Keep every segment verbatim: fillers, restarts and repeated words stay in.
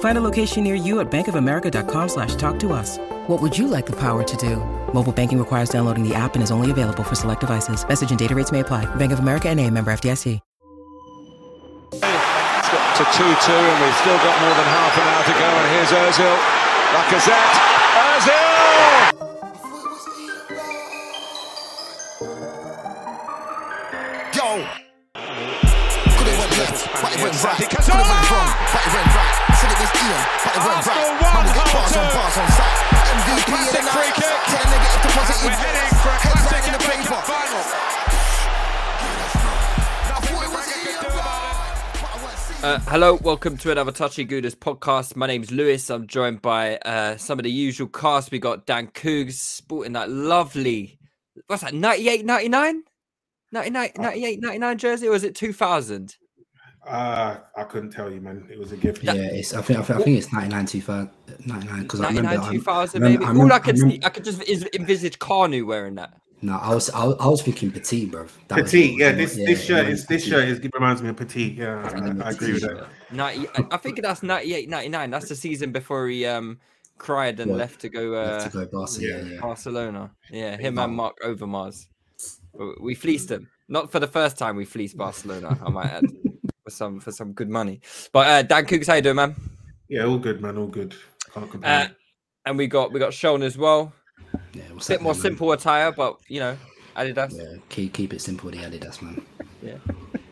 Find a location near you at bankofamerica.com slash talk to us. What would you like the power to do? Mobile banking requires downloading the app and is only available for select devices. Message and data rates may apply. Bank of America N A, member F D I C. It's got to two two and we've still got more than half an hour to go. And here's Ozil. Lacazette. Ozil! Yo! Could it went left, but it went right. Could it went wrong, but it went right. Said it was Ian, but it went right. Man, we get bars on bars on sight. M V P in the night, ten negative deposit in heading for a classic in the paper. Uh, hello, welcome to another Touchy Gooners podcast. My name's Lewis. I'm joined by uh, some of the usual cast. We got Dan Coog sporting that lovely, what's that, ninety-eight ninety-nine? ninety-eight ninety-nine jersey, or is it two thousand? Uh, I couldn't tell you, man. It was a gift. Yeah, it's. I think. I think, I think it's ninety-nine, two thousand. ninety-nine, because I remember. two thousand, I remember, maybe. I remember, All I could I remember, see, I could just is, envisage Kanu wearing that. No, I was, I, I was thinking Petit, bro. That Petit, was, yeah. This, yeah, this shirt is. This shirt is reminds me of Petit. Yeah, I, I, I agree with that. ninety, I think that's ninety-eight ninety-nine. That's the season before he um cried and yeah. left to go. Uh, left to go Barcelona. Yeah, yeah. Barcelona. Yeah, him yeah. and Mark Overmars. We fleeced him. Not for the first time. We fleeced Barcelona. I might add. For some for some good money. But uh, Dan Coog, how you doing, man? Yeah, all good, man. All good. Can't complain. Uh, and we got we got Sean as well. Yeah, what's bit more man? Simple attire, but you know, Adidas. Yeah, keep keep it simple, the Adidas, man. Yeah.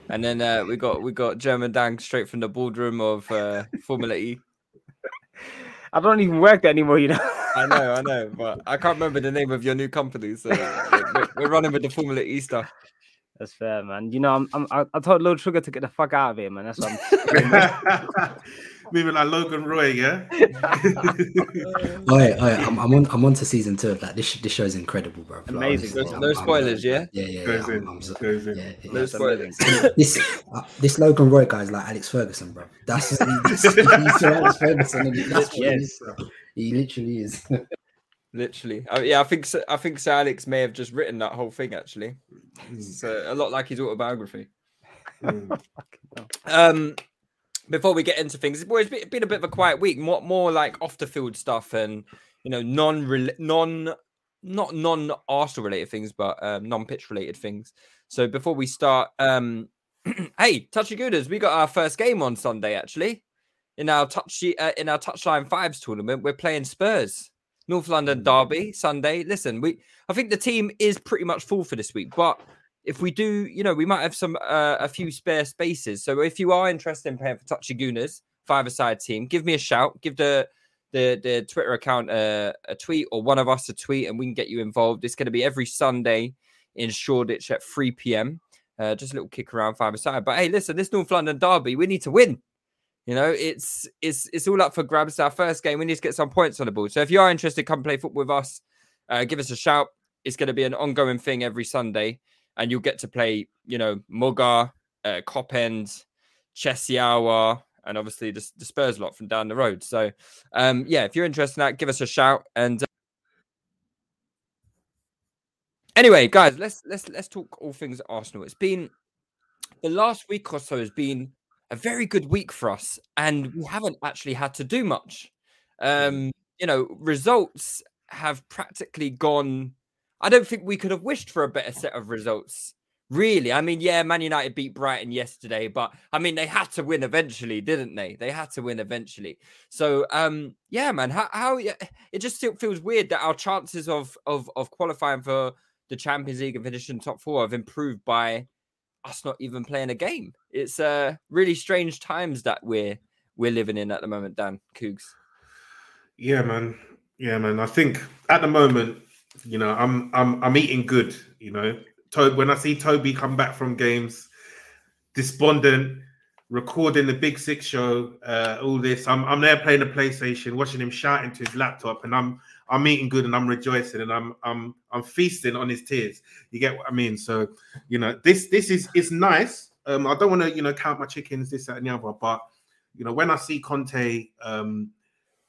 And then uh, we got we got German Dan straight from the boardroom of uh, Formula E. I don't even work there anymore, you know. I know, I know, but I can't remember the name of your new company, so we're, we're running with the Formula E stuff. That's fair, man. You know, I'm, I'm, I, I told Lord Sugar to get the fuck out of here, man. That's what I'm moving like Logan Roy, yeah. oh, yeah, oh, yeah. I'm, I'm on. I'm on to season two of that. This this show is incredible, bro. Amazing. Like, honestly, no I'm, spoilers, I'm, yeah. Yeah, yeah. Goes yeah, in. I'm, I'm so, Goes in. Yeah, yeah. No spoilers. This uh, this Logan Roy guy is like Alex Ferguson, bro. That's he's Alex Ferguson. And that's yes. He, is, he literally is. Literally, oh, yeah. I think so, I think Sir Alex may have just written that whole thing actually. So a lot like his autobiography. Mm. um, before we get into things, it's been a bit of a quiet week. More, more like off the field stuff, and you know, non, non, not non Arsenal related things, but um, non pitch related things. So before we start, um, hey, Touchy Gooners, we got our first game on Sunday actually. In our touchy, uh, in our touchline fives tournament, we're playing Spurs. North London derby Sunday. Listen, we I think the team is pretty much full for this week, but if we do, you know, we might have some uh, a few spare spaces. So if you are interested in playing for Touchy Gooners five-a-side team, give me a shout. Give the the, the Twitter account a, a tweet or one of us a tweet, and we can get you involved. It's going to be every Sunday in Shoreditch at three p.m. Uh, just a little kick around five-a-side. But hey, listen, this North London derby, we need to win. You know, it's it's it's all up for grabs. Our first game, we need to get some points on the board. So if you are interested, come play football with us. Uh, give us a shout. It's going to be an ongoing thing every Sunday. And you'll get to play, you know, Moga, uh, Coppend, Chesiawa, and obviously the, the Spurs lot from down the road. So, um, yeah, if you're interested in that, give us a shout. And uh... anyway, guys, let's let's let's talk all things Arsenal. It's been the last week or so has been a very good week for us, and we haven't actually had to do much. Um, you know, results have practically gone. I don't think we could have wished for a better set of results, really. I mean, yeah, Man United beat Brighton yesterday, but I mean, they had to win eventually, didn't they? They had to win eventually. So, um, yeah, man, how, how it just still feels weird that our chances of of of qualifying for the Champions League and finishing top four have improved by us not even playing a game. It's uh, really strange times that we're we're living in at the moment, Dan Coogs. Yeah, man. Yeah, man. I think at the moment, you know, I'm I'm I'm eating good. You know, Toby, when I see Toby come back from games, despondent, recording the Big Six show, uh, all this, I'm I'm there playing the PlayStation, watching him shout into his laptop, and I'm I'm eating good and I'm rejoicing and I'm I'm I'm feasting on his tears. You get what I mean? So, you know, this this is it's nice. Um, I don't want to, you know, count my chickens, this, that, and the other, but you know, when I see Conte, um,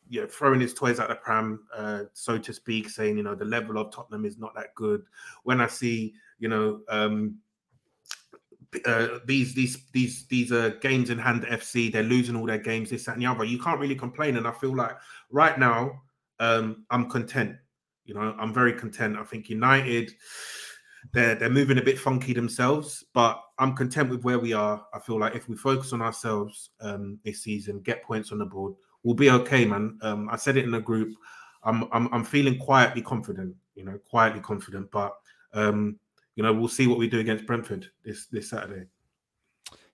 you know, throwing his toys at the pram, uh, so to speak, saying, you know, the level of Tottenham is not that good. When I see, you know, um, uh, these these these these uh, games in hand, F C, they're losing all their games, this, that, and the other. You can't really complain, and I feel like right now, Um, I'm content, you know, I'm very content. I think United, they're, they're moving a bit funky themselves, but I'm content with where we are. I feel like if we focus on ourselves um, this season, get points on the board, we'll be okay, man. Um, I said it in the group. I'm, I'm I'm feeling quietly confident, you know, quietly confident, but, um, you know, we'll see what we do against Brentford this, this Saturday.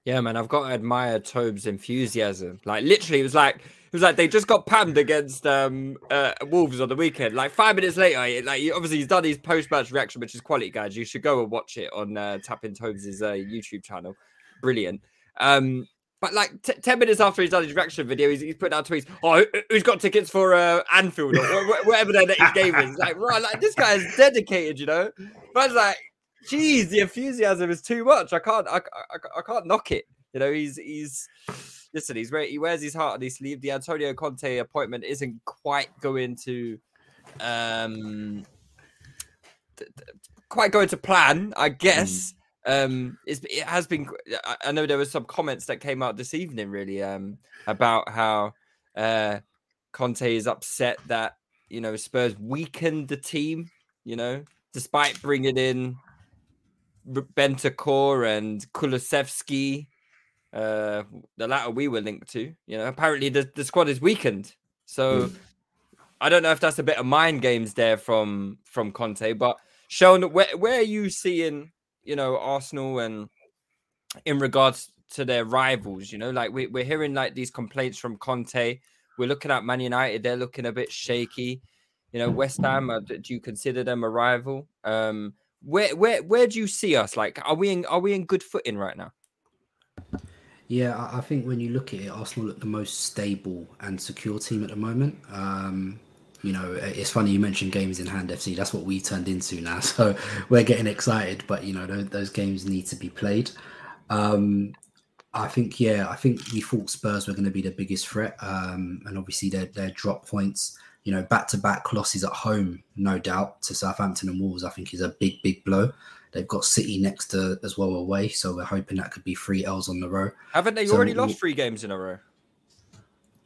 Yeah, man, I've got to admire Tobe's enthusiasm. Like, literally, it was like it was like they just got pammed against um, uh, Wolves on the weekend. Like, five minutes later, like obviously he's done his post-match reaction, which is quality, guys. You should go and watch it on uh, Tap in Tobe's uh, YouTube channel. Brilliant. Um, but, like, t- ten minutes after he's done his reaction video, he's, he's put out tweets, oh, who's got tickets for uh, Anfield or whatever their next game is. It's like, right, like, this guy is dedicated, you know? But it's like, jeez, the enthusiasm is too much. I can't, I, I, I can't knock it. You know, he's, he's, listen, he's he wears his heart on his sleeve. The Antonio Conte appointment isn't quite going to, um, th- th- quite going to plan, I guess. Mm. Um, it's, it has been. I know there were some comments that came out this evening, really, um, about how uh, Conte is upset that, you know, Spurs weakened the team. You know, despite bringing in Bentancur and Kulusevski, uh, the latter we were linked to, you know, apparently the, the squad is weakened. So mm. I don't know if that's a bit of mind games there from, from Conte, but Sean, where, where are you seeing, you know, Arsenal and in regards to their rivals, you know, like we, we're hearing like these complaints from Conte. We're looking at Man United. They're looking a bit shaky. You know, West Ham, do you consider them a rival? Um, Where where where do you see us? Like, are we in are we in good footing right now? Yeah, I think when you look at it, Arsenal look the most stable and secure team at the moment. Um, you know, it's funny you mentioned games in hand, F C. That's what we turned into now, so we're getting excited. But you know, those, those games need to be played. Um, I think yeah, I think we thought Spurs were going to be the biggest threat, um, and obviously their their drop points. You know, back-to-back losses at home, no doubt, to Southampton and Wolves, I think is a big, big blow. They've got City next to as well away, so we're hoping that could be three L's on the row. Haven't they so already we'll... lost three games in a row?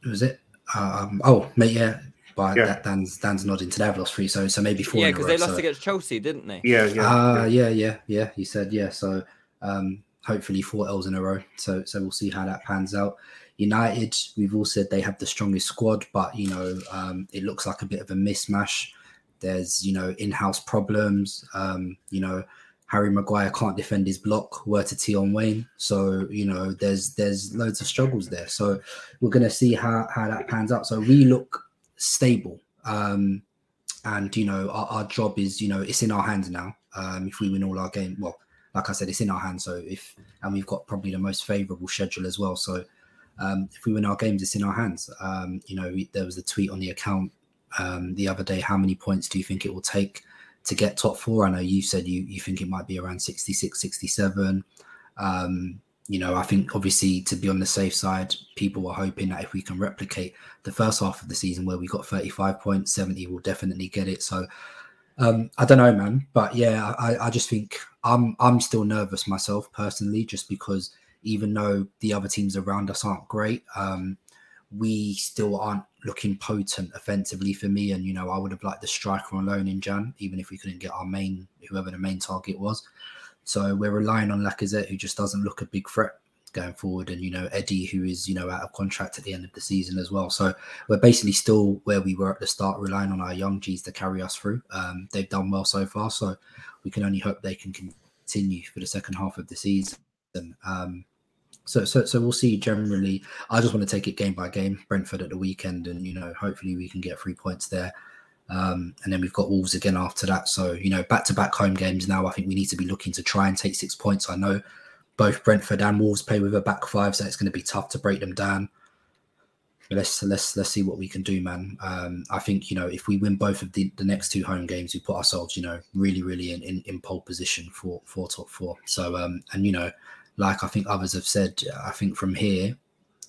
Was it? Um, oh, mate, yeah. But yeah. That, Dan's, Dan's nodding to they've lost three, so so maybe four. Yeah, because they lost so. against Chelsea, didn't they? Yeah, yeah, uh, yeah, yeah, yeah. yeah. He said, yeah. So um, hopefully four L's in a row. So so we'll see how that pans out. United, we've all said they have the strongest squad, but, you know, um, it looks like a bit of a mismatch. There's, you know, in-house problems. Um, you know, Harry Maguire can't defend his block, were to Tion Wayne. So, you know, there's there's loads of struggles there. So we're going to see how, how that pans out. So we look stable. Um, and, you know, our, our job is, you know, it's in our hands now. Um, if we win all our games, well, like I said, it's in our hands. So if, and we've got probably the most favourable schedule as well. So, Um, if we win our games, it's in our hands. Um, you know, we, there was a tweet on the account um, the other day. How many points do you think it will take to get top four? I know you said you, you think it might be around sixty-six, sixty-seven. Um, you know, I think obviously to be on the safe side, people are hoping that if we can replicate the first half of the season where we got thirty-five points, seventy will definitely get it. So um, I don't know, man. But yeah, I, I just think I'm I'm still nervous myself personally, just because even though the other teams around us aren't great, um, we still aren't looking potent offensively for me. And, you know, I would have liked the striker on loan in Jan, even if we couldn't get our main, whoever the main target was. So we're relying on Lacazette, who just doesn't look a big threat going forward. And, you know, Eddie, who is, you know, out of contract at the end of the season as well. So we're basically still where we were at the start, relying on our young G's to carry us through. Um, they've done well so far, so we can only hope they can continue for the second half of the season. Um, so, so, so we'll see generally. I just want to take it game by game, Brentford at the weekend, and, you know, hopefully we can get three points there. Um, and then we've got Wolves again after that. So, you know, back-to-back home games now. I think we need to be looking to try and take six points. I know both Brentford and Wolves play with a back five, so it's going to be tough to break them down. But let's let's let's see what we can do, man. Um, I think, you know, if we win both of the, the next two home games, we put ourselves, you know, really, really in, in, in pole position for, for top four. So, um, and, you know, like I think others have said, I think from here,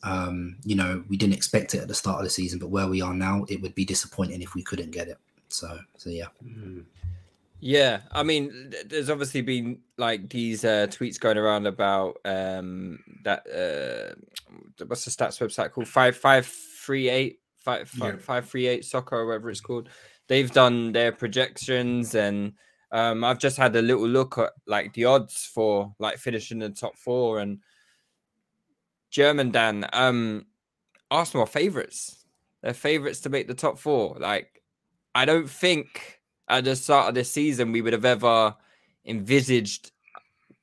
um, you know, we didn't expect it at the start of the season, but where we are now, it would be disappointing if we couldn't get it. So, so yeah. Mm. Yeah, I mean, there's obviously been like these uh, tweets going around about um, that. Uh, what's the stats website called? Five five three eight five five, yeah. five three eight soccer, or whatever it's called. They've done their projections, and um, I've just had a little look at like the odds for like finishing the top four. And German Dan, um, Arsenal are favourites. They're favourites to make the top four. Like, I don't think at the start of this season we would have ever envisaged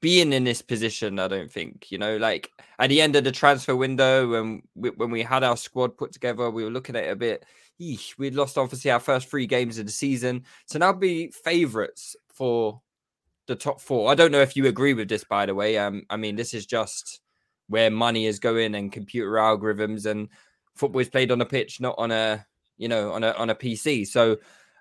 being in this position. I don't think, you know, like at the end of the transfer window, when we, when we had our squad put together, we were looking at it a bit, eesh, we'd lost obviously our first three games of the season. So now be favourites for the top four. I don't know if you agree with this, by the way. Um, I mean, this is just where money is going and computer algorithms, and football is played on a pitch, not on a, you know, on a, on a P C. So,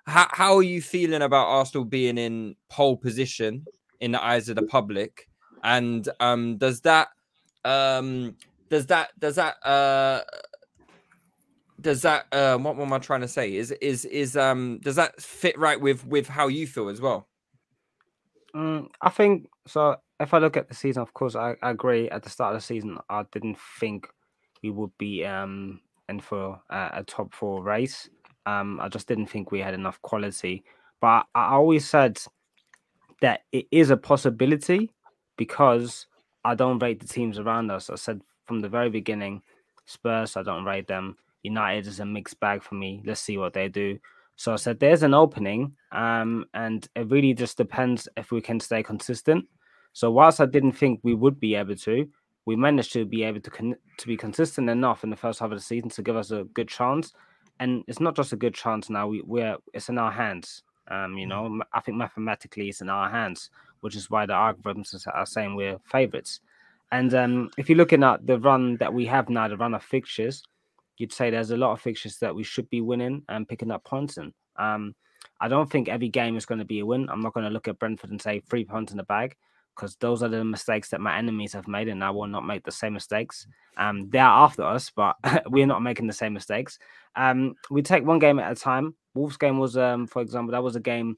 How, how are you feeling about Arsenal being in pole position in the eyes of the public? And um, does that um, does that does that uh, does that uh, what, what am I trying to say? Is is is um, does that fit right with with how you feel as well? Um, I think so. If I look at the season, of course, I, I agree. At the start of the season, I didn't think we would be um, in for a, a top four race. Um, I just didn't think we had enough quality. But I always said that it is a possibility because I don't rate the teams around us. I said from the very beginning, Spurs, I don't rate them. United is a mixed bag for me. Let's see what they do. So I said there's an opening, um, and it really just depends if we can stay consistent. So whilst I didn't think we would be able to, we managed to be able to con- to be consistent enough in the first half of the season to give us a good chance. And it's not just a good chance now. We, we're it's in our hands. Um, you know, I think mathematically it's in our hands, which is why the algorithms are saying we're favourites. And um, if you're looking at the run that we have now, the run of fixtures, you'd say there's a lot of fixtures that we should be winning and picking up points in. Um, I don't think every game is going to be a win. I'm not going to look at Brentford and say three points in the bag, because those are the mistakes that my enemies have made, and I will not make the same mistakes. Um, they are after us, but we're not making the same mistakes. Um, we take one game at a time. Wolves game was, um, for example, that was a game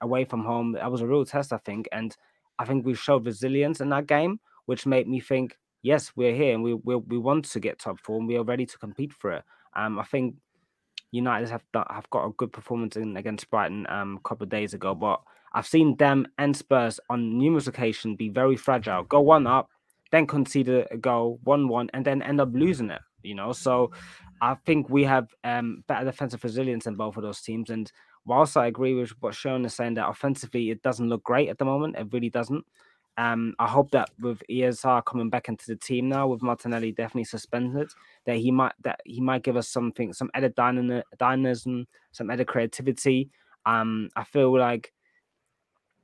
away from home. That was a real test, I think. And I think we showed resilience in that game, which made me think, yes, we're here and we we, we want to get top four and we are ready to compete for it. Um, I think United have, have got a good performance in against Brighton um, a couple of days ago, but I've seen them and Spurs on numerous occasions be very fragile, go one up, then concede a goal, one one, and then end up losing it, you know. So I think we have um, better defensive resilience than both of those teams. And whilst I agree with what Sean is saying, that offensively it doesn't look great at the moment, it really doesn't. Um, I hope that with E S R coming back into the team now, with Martinelli definitely suspended, that he might that he might give us something, some added dynamism, some added creativity. Um, I feel like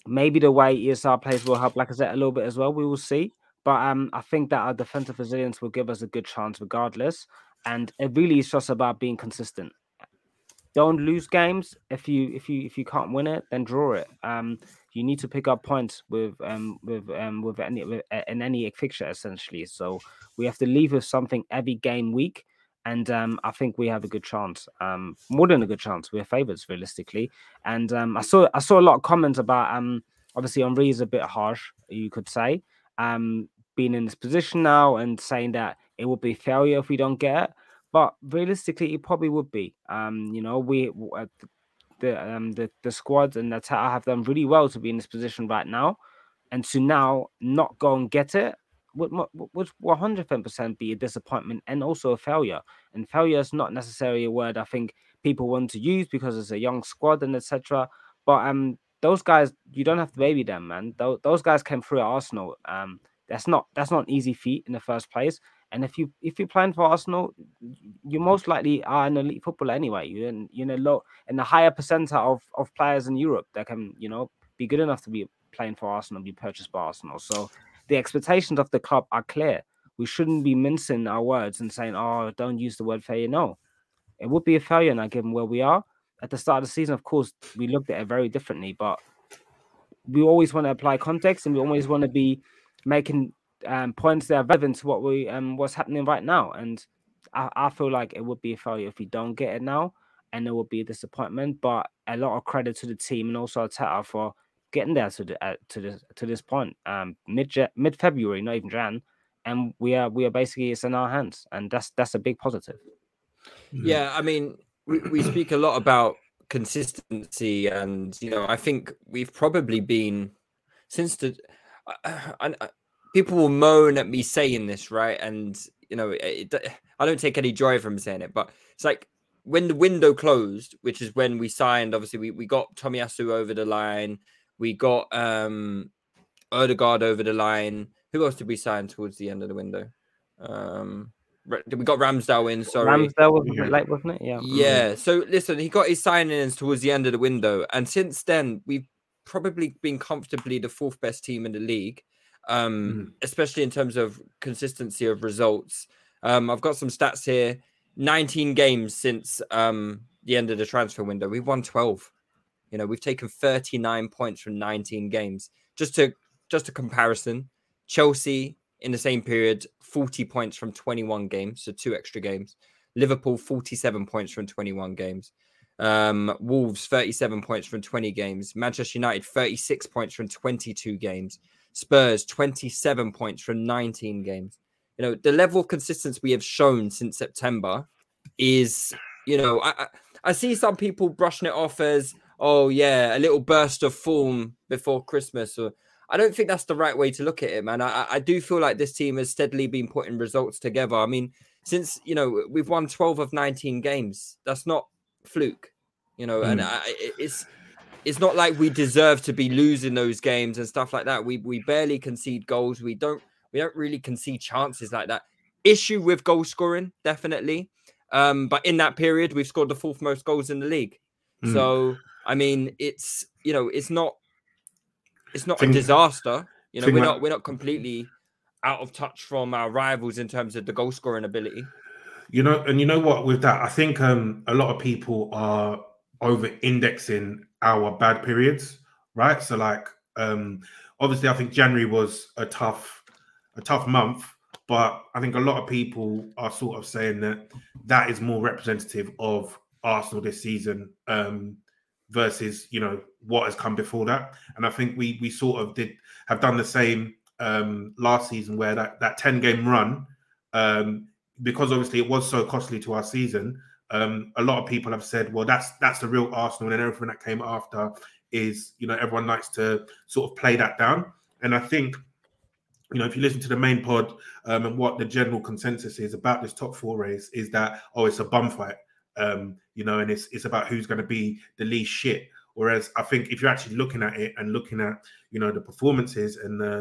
maybe the way E S R plays will help Lacazette a little bit as well. We will see. But um, I think that our defensive resilience will give us a good chance regardless. And it really is just about being consistent. Don't lose games. If you if you if you can't win it, then draw it. Um, you need to pick up points with um with um with any with, in any fixture essentially. So we have to leave with something every game week. And um, I think we have a good chance, um, more than a good chance. We're favourites realistically. And um, I saw I saw a lot of comments about um, Obviously, Henry is a bit harsh, you could say, um, being in this position now and saying that it would be a failure if we don't get it. But realistically, it probably would be. Um, you know, we uh, the um the, the squad and the Tata have done really well to be in this position right now, and to now not go and get it would would one hundred percent be a disappointment and also a failure. And failure is not necessarily a word I think people want to use because it's a young squad and et cetera. But um, those guys, you don't have to baby them, man. Th- those guys came through at Arsenal. Um, that's not that's not an easy feat in the first place. And if you if you're playing for Arsenal, you most likely are an elite footballer anyway. You're in you know low in the higher percentile of, of players in Europe that can you know be good enough to be playing for Arsenal, be purchased by Arsenal. So the expectations of the club are clear. We shouldn't be mincing our words and saying, "Oh, don't use the word failure." No, it would be a failure now, given where we are at the start of the season. Of course, we looked at it very differently, but we always want to apply context and we always want to be making Um, points that are relevant to what we um what's happening right now, and I, I feel like it would be a failure if we don't get it now, and it would be a disappointment. But a lot of credit to the team and also Arteta for getting there to the, uh, to this to this point, um mid mid February, not even Jan, and we are we are basically it's in our hands, and that's that's a big positive. Yeah, I mean, we, we speak a lot about consistency, and you know, I think we've probably been since the. Uh, I, I, People will moan at me saying this, right? And, you know, it, it, I don't take any joy from saying it, but it's like when the window closed, which is when we signed, obviously, we, we got Tomiyasu over the line. We got um, Odegaard over the line. Who else did we sign towards the end of the window? Um, we got Ramsdale in, sorry. Ramsdale was a bit late, wasn't it? Yeah. Yeah. So, listen, he got his sign-ins towards the end of the window. And since then, we've probably been comfortably the fourth best team in the league. Um, especially in terms of consistency of results. Um, I've got some stats here. nineteen games since um, the end of the transfer window. We've won twelve. You know, we've taken thirty-nine points from nineteen games. Just to just a comparison, Chelsea in the same period, forty points from twenty-one games, so two extra games. Liverpool, forty-seven points from twenty-one games. Um, Wolves, thirty-seven points from twenty games. Manchester United, thirty-six points from twenty-two games. Spurs, twenty-seven points from nineteen games. You know, the level of consistency we have shown since September is, you know, I, I see some people brushing it off as, oh, yeah, a little burst of form before Christmas. Or I don't think that's the right way to look at it, man. I, I do feel like this team has steadily been putting results together. I mean, since, you know, we've won twelve of nineteen games, that's not fluke, you know, mm. and I, it's... It's not like we deserve to be losing those games and stuff like that. We we barely concede goals. We don't we don't really concede chances like that. Issue with goal scoring, definitely. Um, but in that period, we've scored the fourth most goals in the league. Mm. So I mean, it's you know, it's not it's not think, a disaster. You know, we're not we're not completely out of touch from our rivals in terms of the goal scoring ability. You know, and you know what? With that, I think um, a lot of people are over-indexing our bad periods, right? So like, um, obviously I think January was a tough, a tough month, but I think a lot of people are sort of saying that that is more representative of Arsenal this season um, versus, you know, what has come before that. And I think we we sort of did have done the same um, last season where that, that ten game run, um, because obviously it was so costly to our season, Um, a lot of people have said, well, that's that's the real Arsenal, and everything that came after is, you know, everyone likes to sort of play that down. And I think, you know, if you listen to the main pod um, and what the general consensus is about this top four race is that, oh, it's a bum fight, um, you know, and it's it's about who's going to be the least shit. Whereas I think if you're actually looking at it and looking at, you know, the performances and the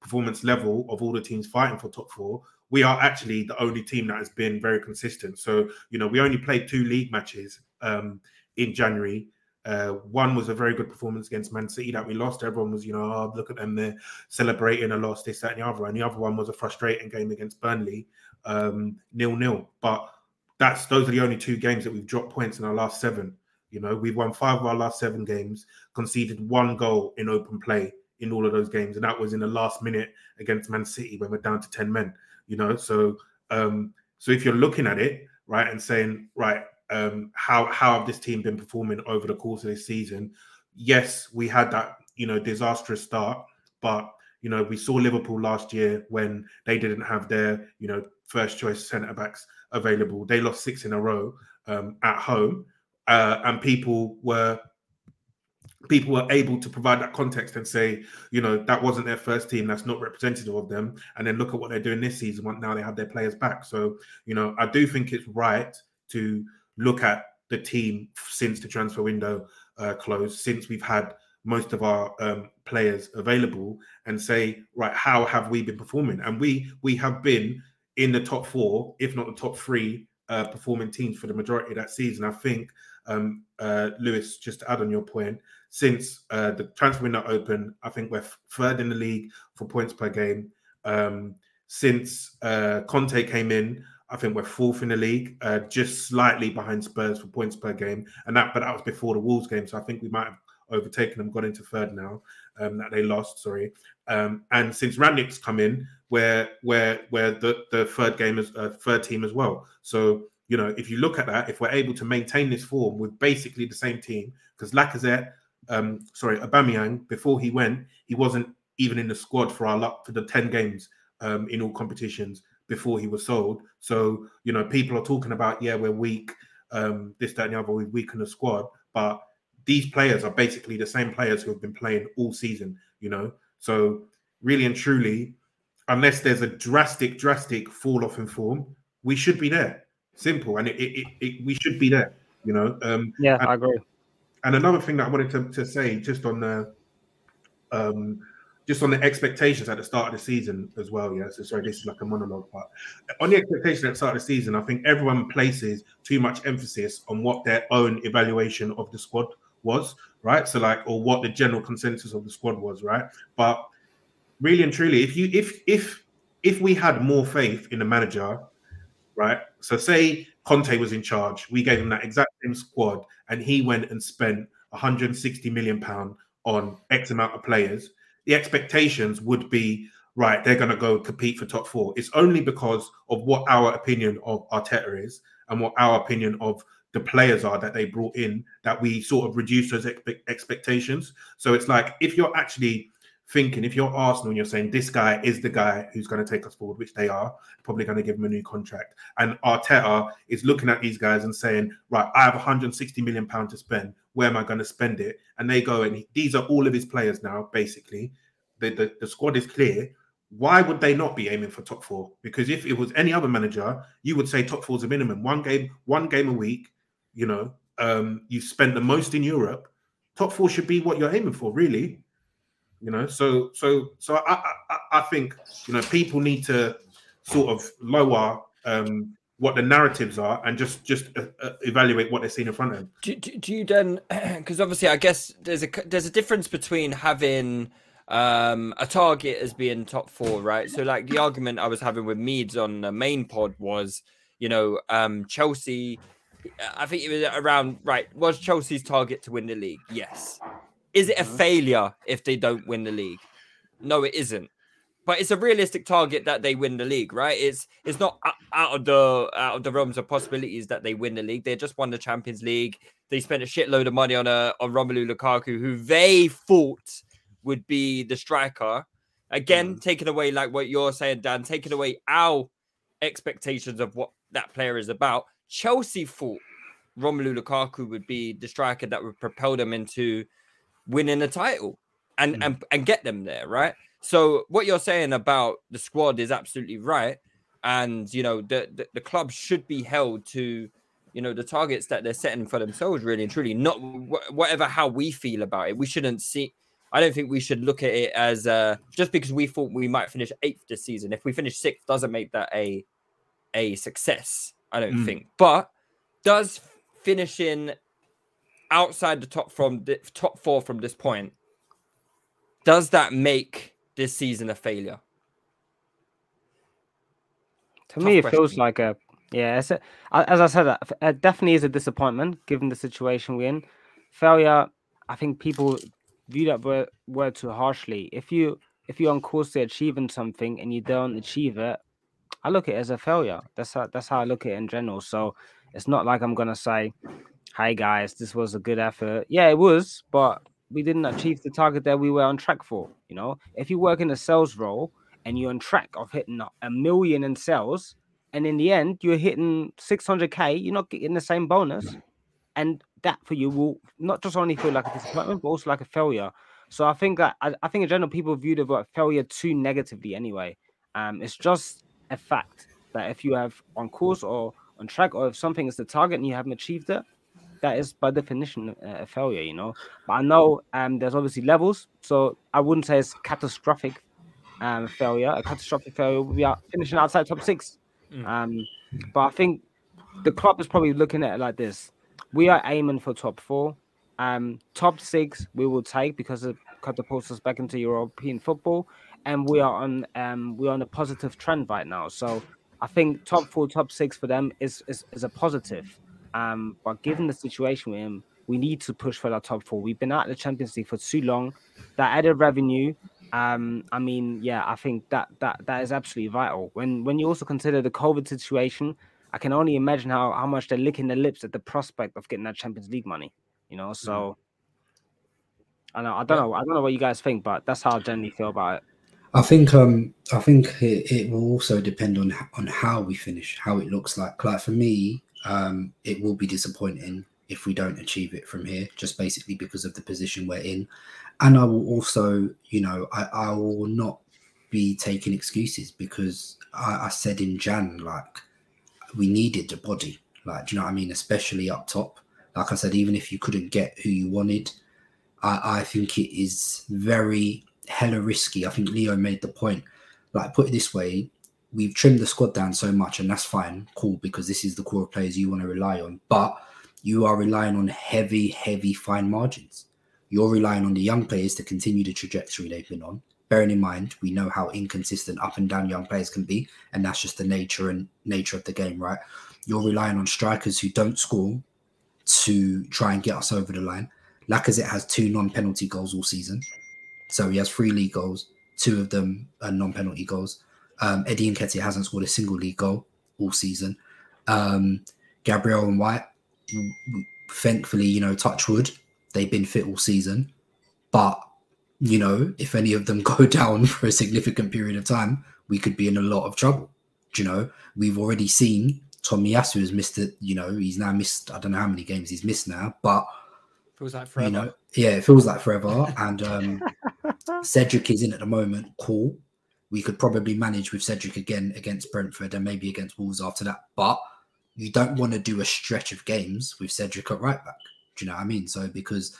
performance level of all the teams fighting for top four, we are actually the only team that has been very consistent. So, you know, we only played two league matches um, in January. Uh, one was a very good performance against Man City that we lost. Everyone was, you know, oh, look at them, they're celebrating a loss, this, that, and the other. And the other one was a frustrating game against Burnley, um, nil-nil. But that's those are the only two games that we've dropped points in our last seven. You know, we've won five of our last seven games, conceded one goal in open play in all of those games. And that was in the last minute against Man City when we're down to ten men. You know, so um, so if you're looking at it, right, and saying, right, um, how how have this team been performing over the course of this season? Yes, we had that you know, disastrous start. But, you know, we saw Liverpool last year when they didn't have their, you know, first choice centre-backs available. They lost six in a row um, at home. Uh, and people were people were able to provide that context and say, you know, that wasn't their first team. That's not representative of them. And then look at what they're doing this season. Now they have their players back. So, you know, I do think it's right to look at the team since the transfer window uh, closed, since we've had most of our um, players available, and say, right, how have we been performing? And we we have been in the top four, if not the top three, uh, performing teams for the majority of that season. I think, um, uh, Lewis, just to add on your point, since uh, the transfer window opened, I think we're f- third in the league for points per game. Um, since uh, Conte came in, I think we're fourth in the league, uh, just slightly behind Spurs for points per game. And that, but that was before the Wolves game, so I think we might have overtaken them, got into third now, um, that they lost, sorry. Um, and since Rangnick's come in, we're, we're, we're the, the third game is uh, third team as well. So, you know, if you look at that, if we're able to maintain this form with basically the same team, because Lacazette, um, sorry, Aubameyang, before he went, he wasn't even in the squad for our luck for the ten games um, in all competitions before he was sold. So, you know, people are talking about, yeah, we're weak, um, this, that, and the other, we've weakened the squad, but these players are basically the same players who have been playing all season, you know? So really and truly, unless there's a drastic, drastic fall off in form, we should be there. Simple. And it, it, it, it, we should be there, you know? Um, yeah, and, I agree. And another thing that I wanted to, to say just on the, um, just on the expectations at the start of the season as well. Yeah. So sorry, this is like a monologue, but on the expectation at the start of the season, I think everyone places too much emphasis on what their own evaluation of the squad was, right? So like, or what the general consensus of the squad was, right? But really and truly, if you if if if we had more faith in the manager, right? So say Conte was in charge, we gave him that exact same squad, and he went and spent one hundred sixty million pounds on X amount of players, the expectations would be, right, they're going to go compete for top four. It's only because of what our opinion of Arteta is and what our opinion of the players are that they brought in, that we sort of reduce those expe- expectations. So it's like, if you're actually thinking, if you're Arsenal and you're saying this guy is the guy who's going to take us forward, which they are, probably going to give him a new contract. And Arteta is looking at these guys and saying, right, I have one hundred sixty million pounds to spend. Where am I going to spend it? And they go, and he, these are all of his players now, basically. The, the, the squad is clear. Why would they not be aiming for top four? Because if it was any other manager, you would say top four is a minimum. One game, one game a week. You know, um, you spend the most in Europe. Top four should be what you're aiming for, really. You know, so so so I I, I think, you know, people need to sort of lower um, what the narratives are and just just uh, uh, evaluate what they're seeing in front of them. Do, do, do you then? Because obviously, I guess there's a there's a difference between having um, a target as being top four, right? So like the argument I was having with Meads on the main pod was, you know, um, Chelsea. I think it was around, right, was Chelsea's target to win the league? Yes. Is it a failure if they don't win the league? No, it isn't. But it's a realistic target that they win the league, right? It's it's not out of the out of the realms of possibilities that they win the league. They just won the Champions League. They spent a shitload of money on a on Romelu Lukaku, who they thought would be the striker. Again, mm. taking away, like what you're saying, Dan, taking away our expectations of what that player is about. Chelsea thought Romelu Lukaku would be the striker that would propel them into winning the title and, mm. and, and get them there, right? So what you're saying about the squad is absolutely right. And, you know, the, the, the club should be held to, you know, the targets that they're setting for themselves, really and truly, not wh- whatever how we feel about it. We shouldn't see... I don't think we should look at it as... Uh, just because we thought we might finish eighth this season. If we finish sixth, doesn't make that a a success. I don't mm. think, but does finishing outside the top from the top four from this point, does that make this season a failure? To Tough me, it question. feels like a yeah. It's a, as I said, it definitely is a disappointment given the situation we're in. Failure, I think people view that word, word too harshly. If you if you're on course to achieving something and you don't achieve it, I look at it as a failure. That's how that's how I look at it in general. So it's not like I'm gonna say, "Hi guys, this was a good effort." Yeah, it was, but we didn't achieve the target that we were on track for. You know, if you work in a sales role and you're on track of hitting a million in sales, and in the end you're hitting six hundred K, you're not getting the same bonus. And that for you will not just only feel like a disappointment, but also like a failure. So I think that I, I think in general people view the word failure too negatively anyway. Um, it's just a fact that if you have on course or on track, or if something is the target and you haven't achieved it, that is by definition a failure, you know. But I know um, there's obviously levels, so I wouldn't say it's catastrophic um, failure. A catastrophic failure would be out, finishing outside top six. Mm. Um, but I think the club is probably looking at it like this. We are aiming for top four. Um, top six we will take because it catapults us back into European football, and we are on um, we are on a positive trend right now. So I think top four, top six for them is is, is a positive. Um, but given the situation we're in, we need to push for that top four. We've been out of the Champions League for too long. That added revenue, um, I mean, yeah, I think that that that is absolutely vital. When when you also consider the COVID situation, I can only imagine how, how much they're licking their lips at the prospect of getting that Champions League money. You know, so I know I don't know I don't know what you guys think, but that's how I generally feel about it. I think um I think it, it will also depend on on how we finish, how it looks like. Like for me, um, it will be disappointing if we don't achieve it from here, just basically because of the position we're in. And I will also, you know, I, I will not be taking excuses because I, I said in Jan, like, we needed a body. Like, do you know what I mean? Especially up top. Like I said, even if you couldn't get who you wanted, I, I think it is very hella risky. I think Leo made the point. Like, put it this way, we've trimmed the squad down so much, and that's fine, cool, because this is the core of players you want to rely on. But you are relying on heavy, heavy fine margins. You're relying on the young players to continue the trajectory they've been on. Bearing in mind, we know how inconsistent up and down young players can be, and that's just the nature and nature of the game, right? You're relying on strikers who don't score to try and get us over the line. Lacazette has two non-penalty goals all season. So he has three league goals. Two of them are non-penalty goals. Um, Eddie Nketiah hasn't scored a single league goal all season. Um, Gabriel and White, thankfully, you know, touch wood, they've been fit all season. But, you know, if any of them go down for a significant period of time, we could be in a lot of trouble. Do you know? We've already seen Tomiyasu has missed it. You know, he's now missed, I don't know how many games he's missed now, but... Feels like forever. You know, yeah, it feels like forever. And um, Cedric is in at the moment. Cool. We could probably manage with Cedric again against Brentford and maybe against Wolves after that. But you don't want to do a stretch of games with Cedric at right back. Do you know what I mean? So because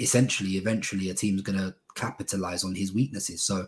essentially, eventually, a team's going to capitalise on his weaknesses. So,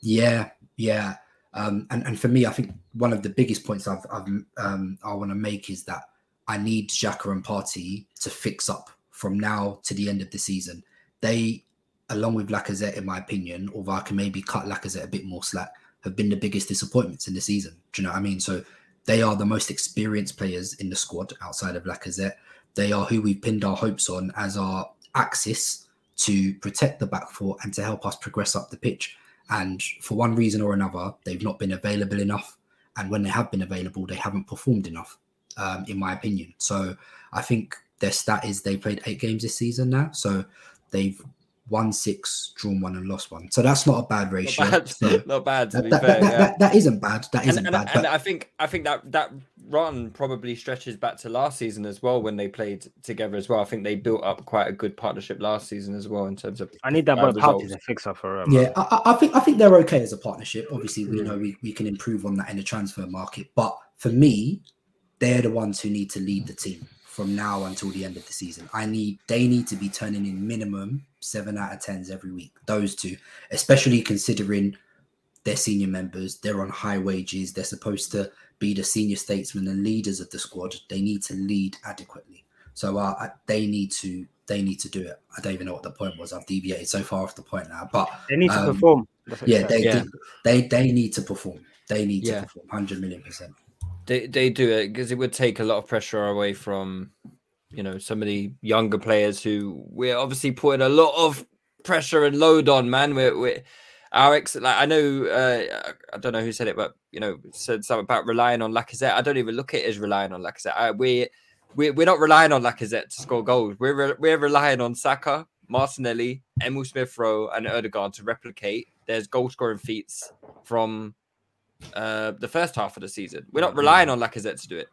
yeah, yeah. Um, and, and for me, I think one of the biggest points I've, I've, um, I want to make is that I need Xhaka and Partey to fix up from now to the end of the season. They... along with Lacazette, in my opinion, although I can maybe cut Lacazette a bit more slack, have been the biggest disappointments in the season. Do you know what I mean? So they are the most experienced players in the squad outside of Lacazette. They are who we've pinned our hopes on as our axis to protect the back four and to help us progress up the pitch. And for one reason or another, they've not been available enough. And when they have been available, they haven't performed enough, um, in my opinion. So I think their stat is they played eight games this season now. So they've won six, drawn one, and lost one. So that's not a bad ratio. Not bad. So not bad to that, be that, fair, that, yeah. that, that isn't bad. That isn't and, and, bad. And but... I think I think that that run probably stretches back to last season as well when they played together as well. I think they built up quite a good partnership last season as well in terms of. I need that one party to fix up for. Um, yeah, I, I think I think they're okay as a partnership. Obviously, we mm. know we, we can improve on that in the transfer market. But for me, they're the ones who need to lead the team from now until the end of the season. I need they need to be turning in minimum seven out of tens every week. Those two, especially considering they're senior members, they're on high wages, they're supposed to be the senior statesmen and leaders of the squad. They need to lead adequately. So uh, they need to they need to do it. I don't even know what the point was. I've deviated so far off the point now. But they need um, to perform. Yeah, they, yeah. They, they they need to perform. They need yeah. to perform one hundred million percent. They they do it because it would take a lot of pressure away from, you know, some of the younger players who we're obviously putting a lot of pressure and load on. Man, we're, we're our ex. Like I know, uh, I don't know who said it, but you know, said something about relying on Lacazette. I don't even look at it as relying on Lacazette. I, we we we're not relying on Lacazette to score goals. We're re- we're relying on Saka. Martinelli, Emil Smith-Rowe, and Odegaard to replicate their goal-scoring feats from uh, the first half of the season. We're not relying on Lacazette to do it.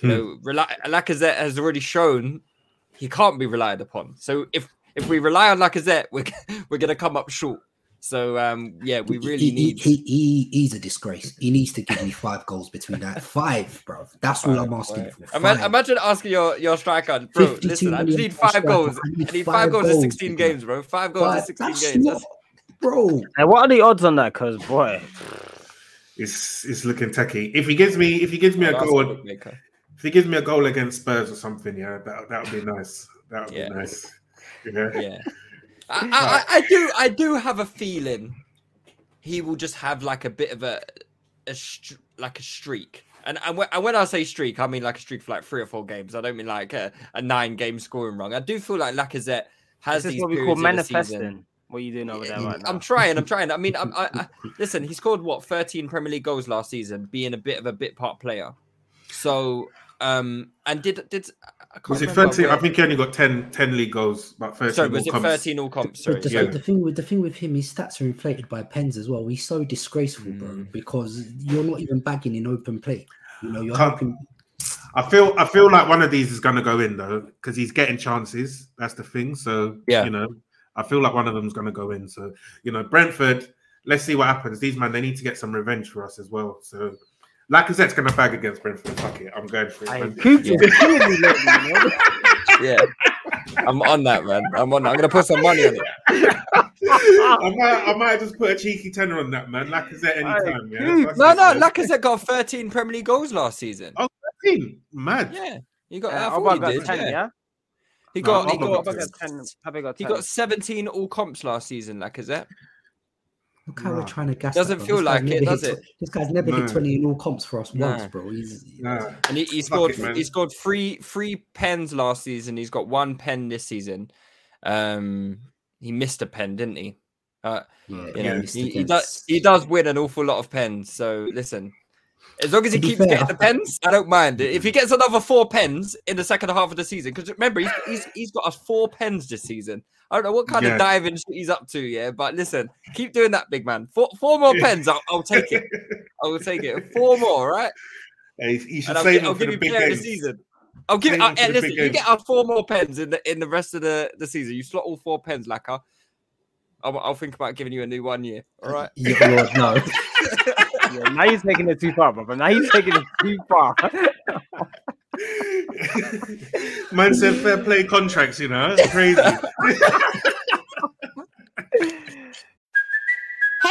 Hmm. You know, Rel- Lacazette has already shown he can't be relied upon. So if if we rely on Lacazette, we're we're going to come up short. So um, yeah, we really he, need. He, he he's a disgrace. He needs to give me five goals between that five, bro. That's five, all I'm asking right. for. Five. Imagine asking your, your striker, bro. Listen, I just need five striker. goals. I need, I need five goals in sixteen bro. games, bro. Five goals in sixteen that's games, not, bro. Hey, what are the odds on that? Cause boy, it's it's looking techie. If he gives me if he gives me I'll a goal, if he gives me a goal against Spurs or something, yeah, that that would be nice. That would yeah. be nice. Yeah. yeah. I, I, I do I do have a feeling he will just have like a bit of a, a st- like a streak. And, and, when, and when I say streak, I mean like a streak for like three or four games. I don't mean like a, a nine-game scoring run. I do feel like Lacazette has this these what periods we call manifesting. What are you doing over there right now? I'm trying, I'm trying. I mean, I'm, I, I, listen, he scored, what, thirteen Premier League goals last season, being a bit of a bit-part player. So, um, and did... did Was it thirteen? I think he only got ten, ten league goals, but thirteen. Sorry, was it thirteen all comps? Sorry. The, the, yeah. the thing with the thing with him, his stats are inflated by pens as well. He's so disgraceful, mm. bro, because you're not even bagging in open play. You know, you're hoping. I feel I feel like one of these is going to go in though, because he's getting chances. That's the thing. So yeah. you know, I feel like one of them is going to go in. So you know, Brentford. Let's see what happens. These men, they need to get some revenge for us as well. So. Lacazette's going to bag against Brentford. Fuck it. I'm going for it. I, yeah. yeah. I'm on that, man. I'm on that. I'm going to put some money on it. I, might, I might just put a cheeky tenner on that, man. Lacazette anytime. Yeah. No, no. Lacazette got thirteen Premier League goals last season. Oh, thirteen? Mad. Yeah. He got, uh, I I he got did, ten, yeah. yeah? He got, no, he got, got, ten. got ten. He got seventeen all comps last season, Lacazette. Look how no. we're trying to gas. Doesn't feel like it, does hit, it? This guy's never no. hit twenty in all comps for us no. once, bro. He's, he's... No. And he, he scored. It, he scored three three pens last season. He's got one pen this season. Um, he missed a pen, didn't he? Uh, yeah, you know, he, he does. He does win an awful lot of pens. So listen, as long as he keeps fair, getting the pens, I don't mind. If he gets another four pens in the second half of the season, because remember he's, he's he's got us four pens this season. I don't know what kind yeah. of diving he's up to, yeah. But listen, keep doing that, big man. Four, four more pens, I'll, I'll take it. I will take it. Four more, right? Yeah, you, you should I'll, save I'll, I'll give you player of the season. I'll give. I'll, hey, listen, you games. Get our four more pens in the in the rest of the, the season. You slot all four pens, Laka. I'll, I'll think about giving you a new one year. All right. Yeah, Lord, no. yeah, now you're taking it too far, brother. Now you're taking it too far. Man said fair play contracts, you know. It's crazy. Hey,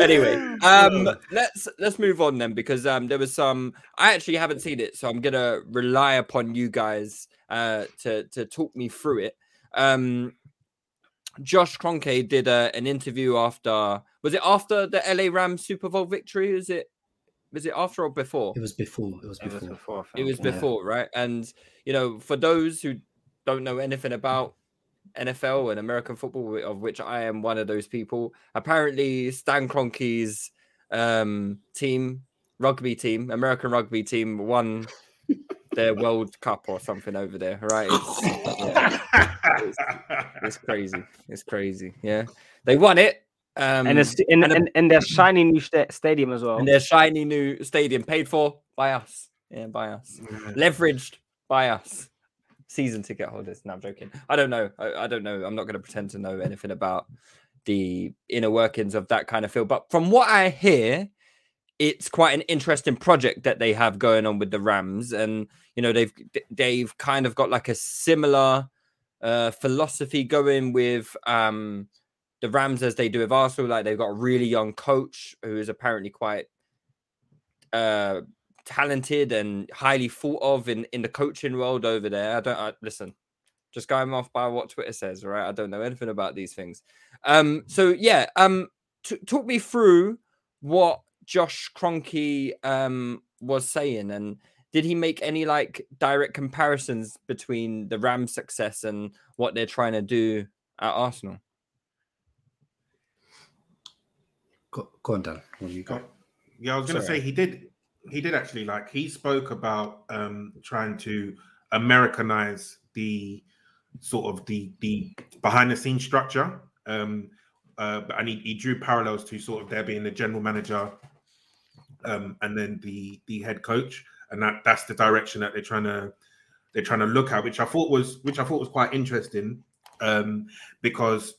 Anyway, um, let's let's move on then, because um, there was some. I actually haven't seen it, so I'm gonna rely upon you guys uh, to to talk me through it. Um, Josh Kroenke did a, an interview after. Was it after the L A Rams Super Bowl victory? Is it? Was it after or before? It was before. It was before. It was before, it was before yeah. right? And you know, for those who don't know anything about N F L and American football, of which I am one of those people. Apparently, Stan Kroenke's um, team, rugby team, American rugby team, won their World Cup or something over there, right? It's, yeah. it's, it's crazy. It's crazy. Yeah, they won it, um, and, it's, and, and, and and their shiny new st- stadium as well. And their shiny new stadium, paid for by us, yeah, by us, leveraged by us. season ticket holders. No, I'm joking. I don't know. I, I don't know. I'm not going to pretend to know anything about the inner workings of that kind of field. But from what I hear, it's quite an interesting project that they have going on with the Rams. And, you know, they've they've kind of got like a similar uh, philosophy going with um, the Rams as they do with Arsenal. Like, they've got a really young coach who is apparently quite uh, talented and highly thought of in, in the coaching world over there. I don't I, listen, just going off by what Twitter says, right? I don't know anything about these things. Um, so, yeah, um, t- talk me through what Josh Kroenke um, was saying, and did he make any like direct comparisons between the Rams' success and what they're trying to do at Arsenal? Go, go on, Dan. What do you got? Yeah, I was going to say he did. He did actually like he spoke about um, trying to Americanize the sort of the the behind the scenes structure, um, uh, and he, he drew parallels to sort of there being the general manager. Um, and then the the head coach, and that, that's the direction that they're trying to they're trying to look at, which I thought was which I thought was quite interesting, um, because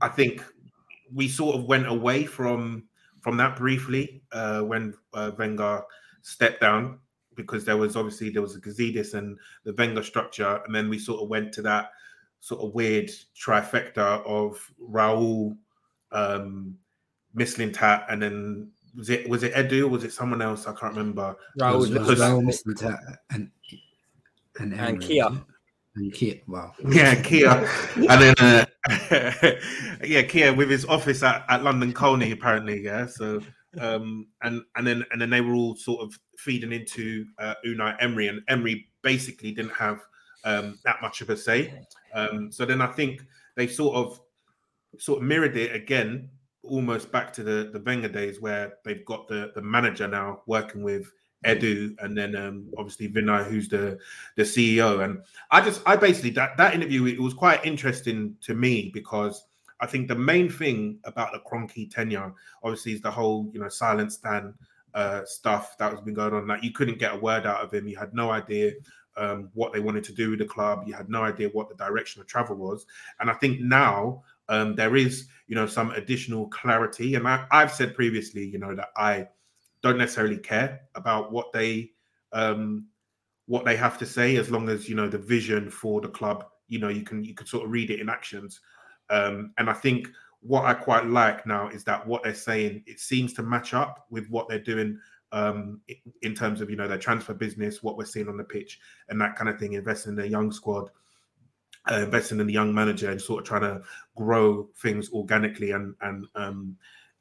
I think we sort of went away from from that briefly uh, when uh, Wenger stepped down, because there was obviously there was a Gazidis and the Wenger structure, and then we sort of went to that sort of weird trifecta of Raul, um, Mislintat, and then. Was it was it Edu? Was it someone else? I can't remember. Raul, it was, it was Raul and and, Emery, and Kia and Kia. Wow. Yeah, Kia, and then uh, yeah, Kia with his office at, at London Colney apparently. Yeah, so um, and and then and then they were all sort of feeding into uh, Unai Emery, and Emery basically didn't have um, that much of a say. Um, so then I think they sort of sort of mirrored it again, almost back to the, the Wenger days, where they've got the, the manager now working with Edu, and then um, obviously Vinay, who's the, the C E O. And I just, I basically, that, that interview, it was quite interesting to me, because I think the main thing about the Kroenke tenure, obviously, is the whole, you know, silent stand uh, stuff that has been going on. Like, you couldn't get a word out of him. You had no idea um, what they wanted to do with the club. You had no idea what the direction of travel was. And I think now, Um, there is, you know, some additional clarity. And I, I've said previously, you know, that I don't necessarily care about what they um, what they have to say, as long as, you know, the vision for the club, you know, you can you can sort of read it in actions. Um, and I think what I quite like now is that what they're saying, it seems to match up with what they're doing um, in terms of, you know, their transfer business, what we're seeing on the pitch and that kind of thing, investing in their young squad. Uh, investing in the young manager, and sort of trying to grow things organically and and um,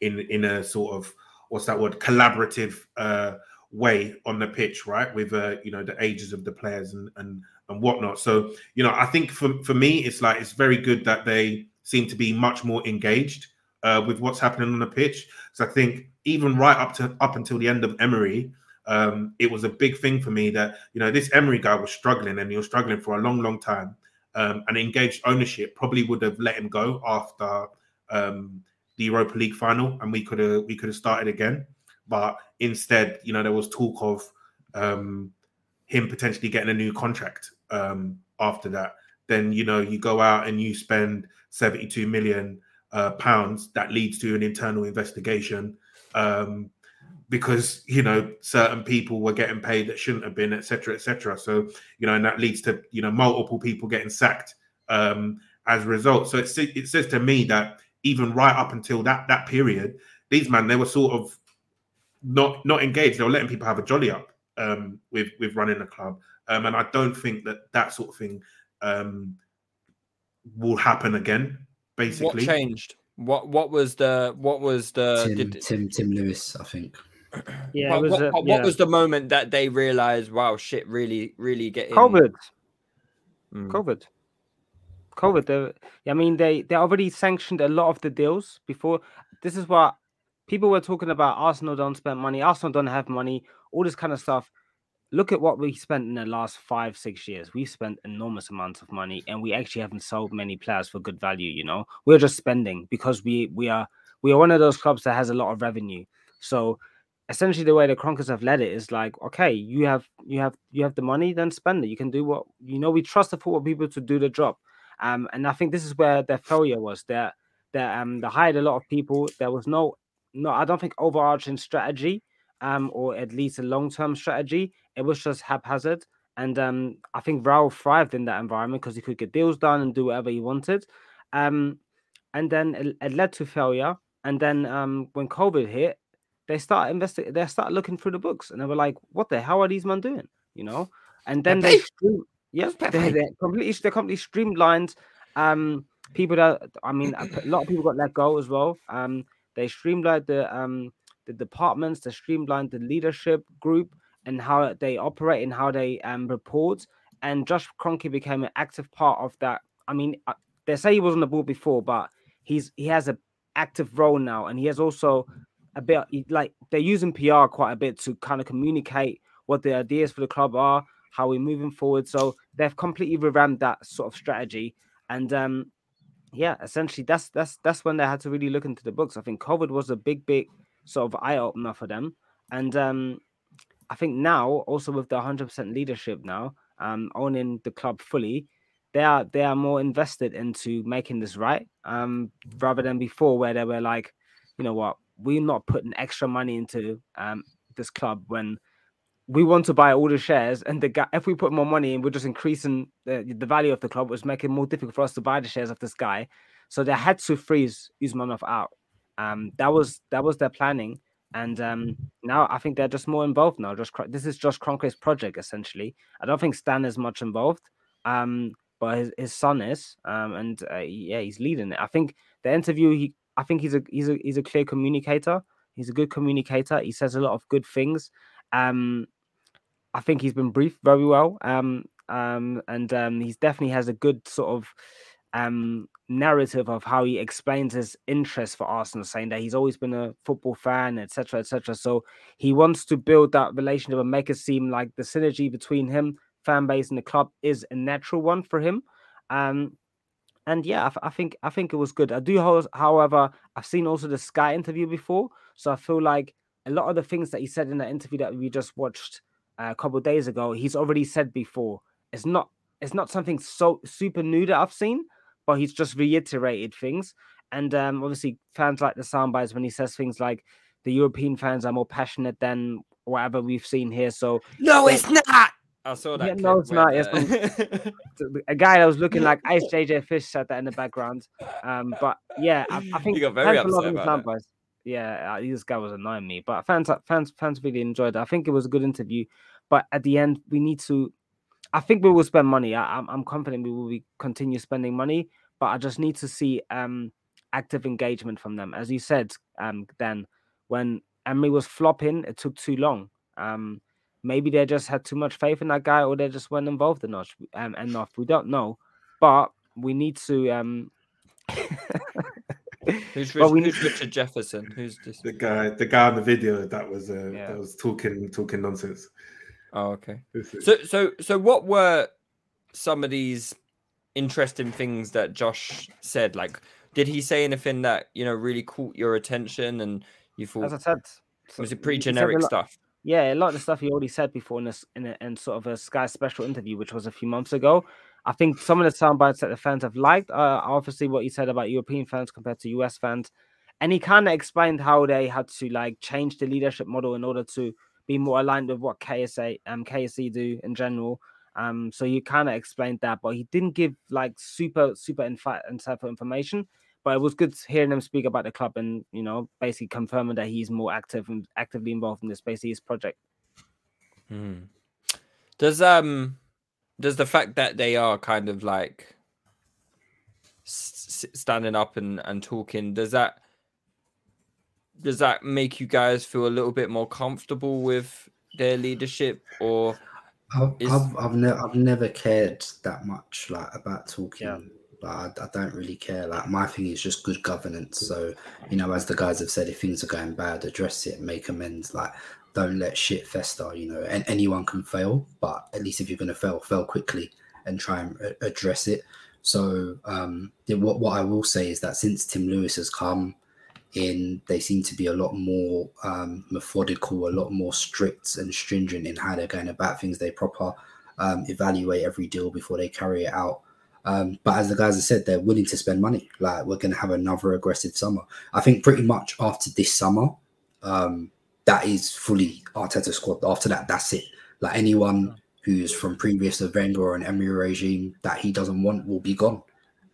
in in a sort of what's that word collaborative uh, way on the pitch, right? With uh, you know, the ages of the players and and and whatnot. So, you know, I think for for me, it's like it's very good that they seem to be much more engaged uh, with what's happening on the pitch. So I think even right up to up until the end of Emery, um, it was a big thing for me that, you know, this Emery guy was struggling, and he was struggling for a long, long time. Um, and engaged ownership probably would have let him go after um, the Europa League final, and we could have we could have started again. But instead, you know, there was talk of um, him potentially getting a new contract um, after that. Then, you know, you go out and you spend seventy-two million uh, pounds. That leads to an internal investigation um, because, you know, certain people were getting paid that shouldn't have been, et cetera, et cetera. So, you know, and that leads to, you know, multiple people getting sacked um, as a result. So it, it says to me that even right up until that that period, these men, they were sort of not not engaged. They were letting people have a jolly up um, with, with running the club. Um, and I don't think that that sort of thing um, will happen again, basically. What changed? What what was the... What was the Tim, did, Tim, Tim Lewis, I think. Yeah, what, was what, a, what yeah. was the moment that they realized, wow, shit, really, really getting COVID, mm. COVID, COVID. I mean, they they already sanctioned a lot of the deals before. This is what people were talking about. Arsenal don't spend money. Arsenal don't have money. All this kind of stuff. Look at what we spent in the last five, six years. We've spent enormous amounts of money, and we actually haven't sold many players for good value. You know, we're just spending because we we are we are one of those clubs that has a lot of revenue. So essentially the way the Kronkers have led it is like, okay, you have you have you have the money, then spend it. You can do what you know. We trust the football people to do the job, um, and I think this is where their failure was. That that um, they hired a lot of people. There was no no, I don't think overarching strategy, um, or at least a long term strategy. It was just haphazard, and um, I think Raul thrived in that environment because he could get deals done and do whatever he wanted, um, and then it, it led to failure. And then um, when COVID hit, they start investi- they start looking through the books and they were like, what the hell are these men doing? You know? And then Pepe. they stream- yeah, they they completely they completely streamlined um people that I mean a lot of people got let go as well. Um they streamlined the um the departments, they streamlined the leadership group and how they operate and how they um report. And Josh Kroenke became an active part of that. I mean, they say he was on the board before, but he's he has a active role now, and he has also a bit like they're using P R quite a bit to kind of communicate what the ideas for the club are, how we're moving forward. So they've completely revamped that sort of strategy, and um, yeah, essentially that's that's that's when they had to really look into the books. I think COVID was a big, big sort of eye opener for them, and um, I think now also with the one hundred percent leadership now um, owning the club fully. They are they are more invested into making this right, um, rather than before where they were like, you know what, we're not putting extra money into um, this club when we want to buy all the shares, and the guy, if we put more money in, we're just increasing the, the value of the club, which is making it more difficult for us to buy the shares of this guy. So they had to freeze Usmanov out. Um, that was that was their planning, and um, now I think they're just more involved now. Just this is Josh Kroenke's project essentially. I don't think Stan is much involved. Um, But his, his son is, um, and uh, yeah, he's leading it. I think the interview. He, I think he's a he's a he's a clear communicator. He's a good communicator. He says a lot of good things. Um, I think he's been briefed very well. Um, um, and um, he's definitely has a good sort of um narrative of how he explains his interest for Arsenal, saying that he's always been a football fan, et cetera, et cetera. So he wants to build that relationship and make it seem like the synergy between him. Fan base in the club is a natural one for him, um, and yeah, I, I think I think it was good. I do, however, I've seen also the Sky interview before, so I feel like a lot of the things that he said in that interview that we just watched uh, a couple of days ago, he's already said before. It's not it's not something so super new that I've seen, but he's just reiterated things, and um, obviously fans like the sound bites when he says things like the European fans are more passionate than whatever we've seen here. So no, it's not. I saw that. Yeah, no, it's not. The... a guy that was looking like Ice J J Fish said that in the background. Um, but yeah, I, I think he got very upset about that. Yeah, this guy was annoying me. But fans, fans, fans really enjoyed it. I think it was a good interview. But at the end, we need to. I think we will spend money. I, I'm, I'm confident we will be continue spending money. But I just need to see um, active engagement from them, as you said. Um, Dan, when Emery was flopping, it took too long. Um. Maybe they just had too much faith in that guy, or they just weren't involved enough. Um, enough. We don't know, but we need to. Um... who's, Richard, we... who's Richard Jefferson? Who's this? The guy? The guy on the video that was uh, yeah. that was talking talking nonsense. Oh, okay. So, so, so, what were some of these interesting things that Josh said? Like, did he say anything that you know really caught your attention and you thought? As I said, was it pretty generic stuff? Yeah, a lot of the stuff he already said before in a, in, a, in sort of a Sky special interview, which was a few months ago. I think some of the soundbites that the fans have liked are obviously what he said about European fans compared to U S fans. And he kind of explained how they had to like change the leadership model in order to be more aligned with what K S A um, K S C do in general. Um, so he kind of explained that, but he didn't give like super, super infi- insightful information. But it was good hearing him speak about the club and, you know, basically confirming that he's more active and actively involved in this, basically his project. Hmm. Does um does the fact that they are kind of like s- standing up and, and talking, does that does that make you guys feel a little bit more comfortable with their leadership? Or I've is... I've, I've, ne- I've never cared that much like about talking. Yeah. Like, I, I don't really care. Like my thing is just good governance. So, you know, as the guys have said, if things are going bad, address it, make amends. Like, don't let shit fester. You know, and anyone can fail, but at least if you're going to fail, fail quickly and try and a- address it. So, um, what what I will say is that since Tim Lewis has come, in, they seem to be a lot more um, methodical, a lot more strict and stringent in how they're going about things. They proper um, evaluate every deal before they carry it out. Um, but as the guys have said, they're willing to spend money. Like, we're going to have another aggressive summer. I think pretty much after this summer, um, that is fully Arteta's squad. After that, that's it. Like, anyone who's from previous Wenger or an Emery regime that he doesn't want will be gone.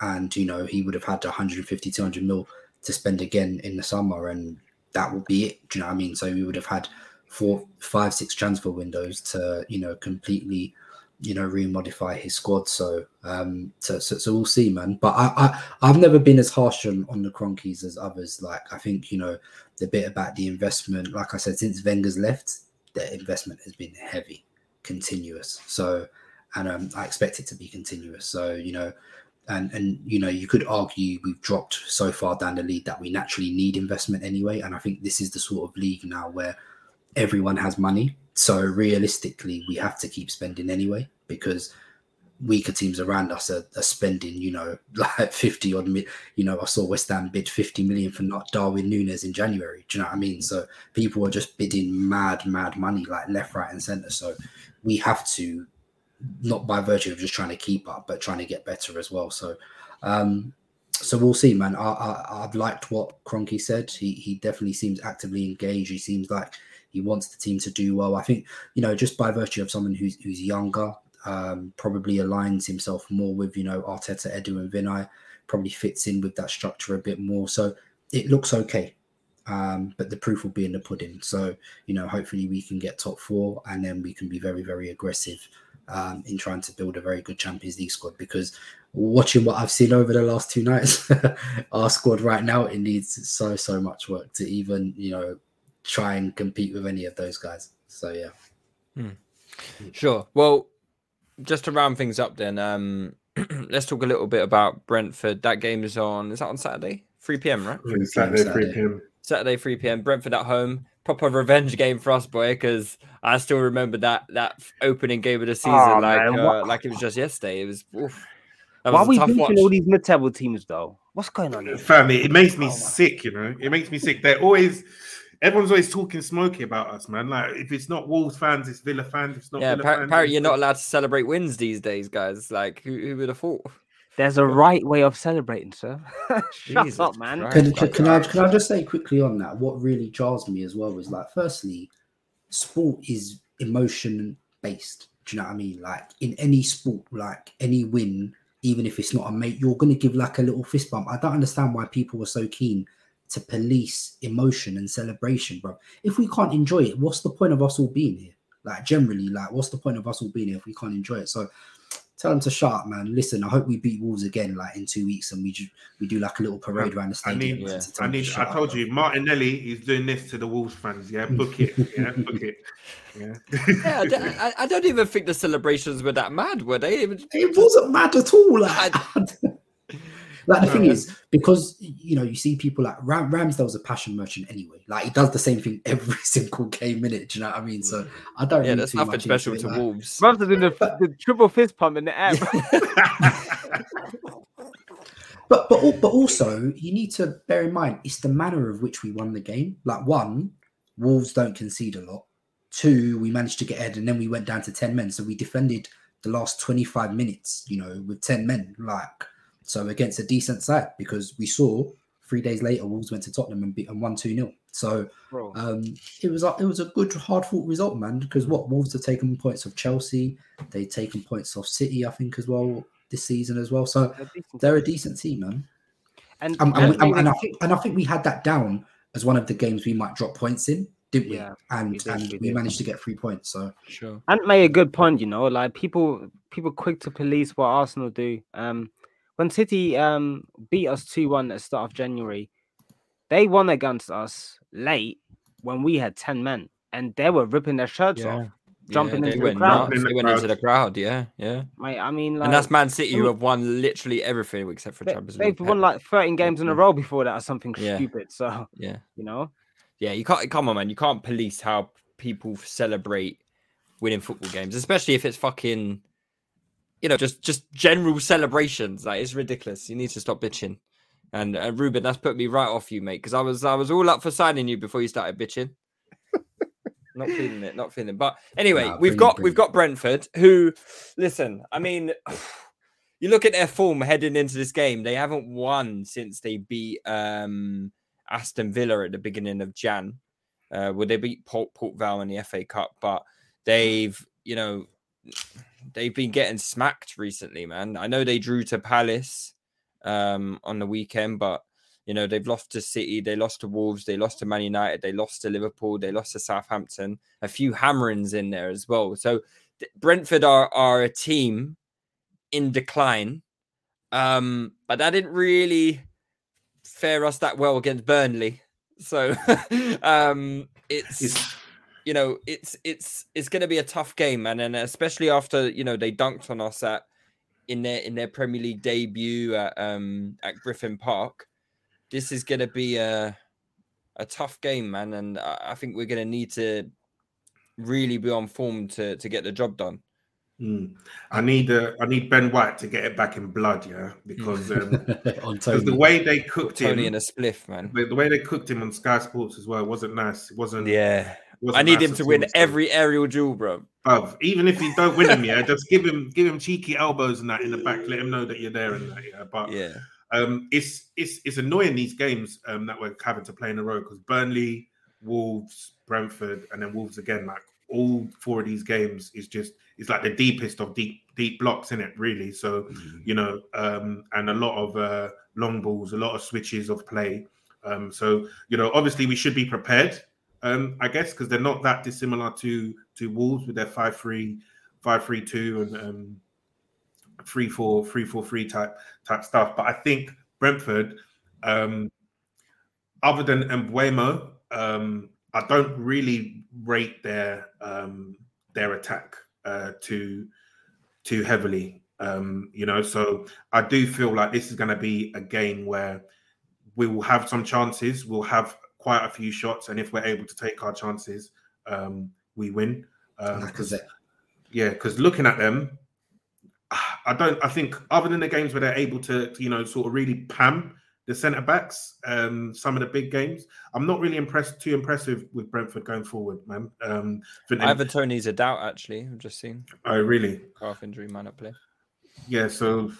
And, you know, he would have had one hundred fifty, two hundred mil to spend again in the summer, and that would be it. Do you know what I mean? So we would have had four, five, six transfer windows to, you know, completely, you know, remodify his squad. So, um, so, so, so we'll see, man. But I, I, I've never been as harsh on, on the Cronkies as others. Like, I think, you know, the bit about the investment, like I said, since Wenger's left, their investment has been heavy, continuous. So, and um, I expect it to be continuous. So, you know, and, and, you know, you could argue we've dropped so far down the league that we naturally need investment anyway. And I think this is the sort of league now where everyone has money. So realistically, we have to keep spending anyway, because weaker teams around us are, are spending, you know, like fifty odd million. You know, I saw West Ham bid fifty million for not Darwin Núñez in January. Do you know what I mean? So people are just bidding mad, mad money, like left, right and centre. So we have to, not by virtue of just trying to keep up, but trying to get better as well. So, um, so we'll see, man. I, I, I've liked what Kroenke said. He, he definitely seems actively engaged. He seems like he wants the team to do well. I think, you know, just by virtue of someone who's who's younger, um, probably aligns himself more with, you know, Arteta, Edu and Vinay, probably fits in with that structure a bit more. So it looks okay. Um, but the proof will be in the pudding. So, you know, hopefully we can get top four, and then we can be very, very aggressive um, in trying to build a very good Champions League squad. Because watching what I've seen over the last two nights, our squad right now, it needs so, so much work to even, you know, try and compete with any of those guys. So yeah. Hmm. Sure. Well, just to round things up then, um let's talk a little bit about Brentford. That game is on, is that on Saturday? three p.m, right? It's Saturday, Saturday, three p.m. Saturday, three p.m. Brentford at home. Proper revenge game for us, boy, because I still remember that that opening game of the season, oh, like uh, like it was just yesterday. It was oof. That Why was are we beating watch. all these mid-table teams though? What's going on here? Family, it makes me oh, sick, you know. It makes me sick. They're always Everyone's always talking smoky about us, man. Like, if it's not Wolves fans, it's Villa fans. It's not yeah, Villa par- fans. Apparently, you're not allowed to celebrate wins these days, guys. Like, who, who would have thought? There's a right way of celebrating, sir. Shut Jesus up, man. Can, can, can, I, can I just say quickly on that? What really jars me as well is, like, firstly, sport is emotion-based. Do you know what I mean? Like, in any sport, like, any win, even if it's not a mate, you're going to give, like, a little fist bump. I don't understand why people were so keen to police emotion and celebration, bro. If we can't enjoy it, what's the point of us all being here? Like, generally, like, what's the point of us all being here if we can't enjoy it? So tell them to shut up, man. Listen, I hope we beat Wolves again, like, in two weeks, and we ju- we do, like, a little parade around the stadium. I need, yeah. I, need to I told up, you, bro. Martinelli is doing this to the Wolves fans. Yeah, book it. Yeah, book it. Yeah, yeah I, don't, I, I don't even think the celebrations were that mad, were they? It wasn't mad at all. Like, Like, the thing is, because, you know, you see people like Ram- Ramsdale's a passion merchant anyway. Like, he does the same thing every single game minute. Do you know what I mean? So I don't. Yeah, that's nothing special to like Wolves. Ramsdale's in the, the triple fist pump in the air. but but but also you need to bear in mind it's the manner of which we won the game. Like, one, Wolves don't concede a lot. Two, we managed to get ahead, and then we went down to ten men. So we defended the last twenty-five minutes, you know, with ten men. Like. So against a decent side, because we saw three days later Wolves went to Tottenham and beat and won two nil. So um, it was a, it was a good hard fought result, man. Because what Wolves have taken points off Chelsea, they've taken points off City, I think, as well this season as well. So they're a decent team, man. And um, and, we, um, and I think and I think we had that down as one of the games we might drop points in, didn't we? Yeah, and we, did, and we, we managed to get three points. So sure, Ant made a good point. You know, like people people quick to police what Arsenal do. Um. When City um, beat us two one at the start of January, they won against us late when we had ten men, and they were ripping their shirts yeah. off, jumping yeah, into the crowd. Nuts. They went into the crowd, yeah, yeah. Mate, I mean, like, and that's Man City, I mean, who have won literally everything except for they, Champions League. They've won like thirteen games in a row before that or something yeah. stupid. So yeah, you know, yeah, you can't come on, man. You can't police how people celebrate winning football games, especially if it's fucking. You know, just just general celebrations. Like, it's ridiculous. You need to stop bitching. And uh, Ruben, that's put me right off you, mate, because I was I was all up for signing you before you started bitching. Not feeling it, not feeling it. But anyway, nah, we've bring, got bring. we've got Brentford, who, listen, I mean, you look at their form heading into this game. They haven't won since they beat um, Aston Villa at the beginning of Jan. Uh, well, they beat Port Port Vale in the F A Cup, but they've, you know, they've been getting smacked recently, man. I know they drew to Palace um, on the weekend, but you know, they've lost to City, they lost to Wolves, they lost to Man United, they lost to Liverpool, they lost to Southampton. A few hammerings in there as well. So th- Brentford are, are a team in decline. Um, but that didn't really fare us that well against Burnley. So um, it's, you know, it's it's it's going to be a tough game. And then especially after, you know, they dunked on us at in their in their Premier League debut at, um, at Griffin Park. This is going to be a a tough game, man. And I think we're going to need to really be on form to, to get the job done. Mm. I need uh, I need Ben White to get it back in blood, yeah? Because um, the way they cooked Tony him... Tony in a spliff, man. The, the way they cooked him on Sky Sports as well wasn't nice. It wasn't... Yeah. Wasn't I need nice him to win all, every aerial duel, bro. Bruv, even if you don't win him, yeah? Just give him give him cheeky elbows and that in the back. Let him know that you're there and that, yeah? But... yeah. Um, it's it's it's annoying these games um, that we're having to play in a row, because Burnley, Wolves, Brentford, and then Wolves again. Like all four of these games is just it's like the deepest of deep deep blocks in it, really. So mm-hmm. you know, um, and a lot of uh, long balls, a lot of switches of play. Um, so you know, obviously we should be prepared, um, I guess, because they're not that dissimilar to to Wolves with their five three, five three two, and um, Three four three four three type type stuff, but I think Brentford, um, other than Mbeumo, um, I don't really rate their um, their attack uh, too too heavily. Um, you know, so I do feel like this is going to be a game where we will have some chances, we'll have quite a few shots, and if we're able to take our chances, um, we win. Um, cause, yeah, because looking at them. I don't. I think other than the games where they're able to, to you know, sort of really pam the centre backs, um, some of the big games, I'm not really impressed. Too impressive with Brentford going forward, man. Um, I have a Tony's a doubt actually. I've just seen. Oh really? Calf injury, might not play. Yeah, so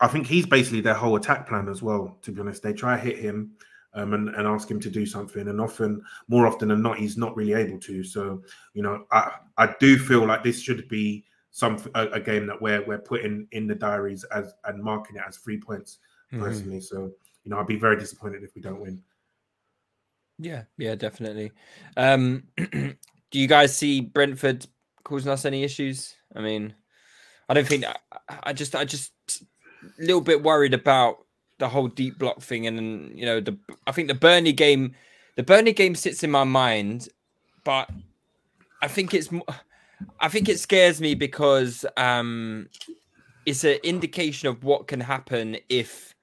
I think he's basically their whole attack plan as well. To be honest, they try to hit him um, and and ask him to do something, and often, more often than not, he's not really able to. So you know, I I do feel like this should be. Some a, a game that we're we're putting in the diaries as and marking it as three points personally. Mm-hmm. So you know, I'd be very disappointed if we don't win. Yeah, yeah, definitely. Um, do you guys see Brentford causing us any issues? I mean, I don't think I, I just I just a little bit worried about the whole deep block thing, and you know, the I think the Burnley game, the Burnley game sits in my mind, but I think it's more. I think it scares me because um, it's an indication of what can happen if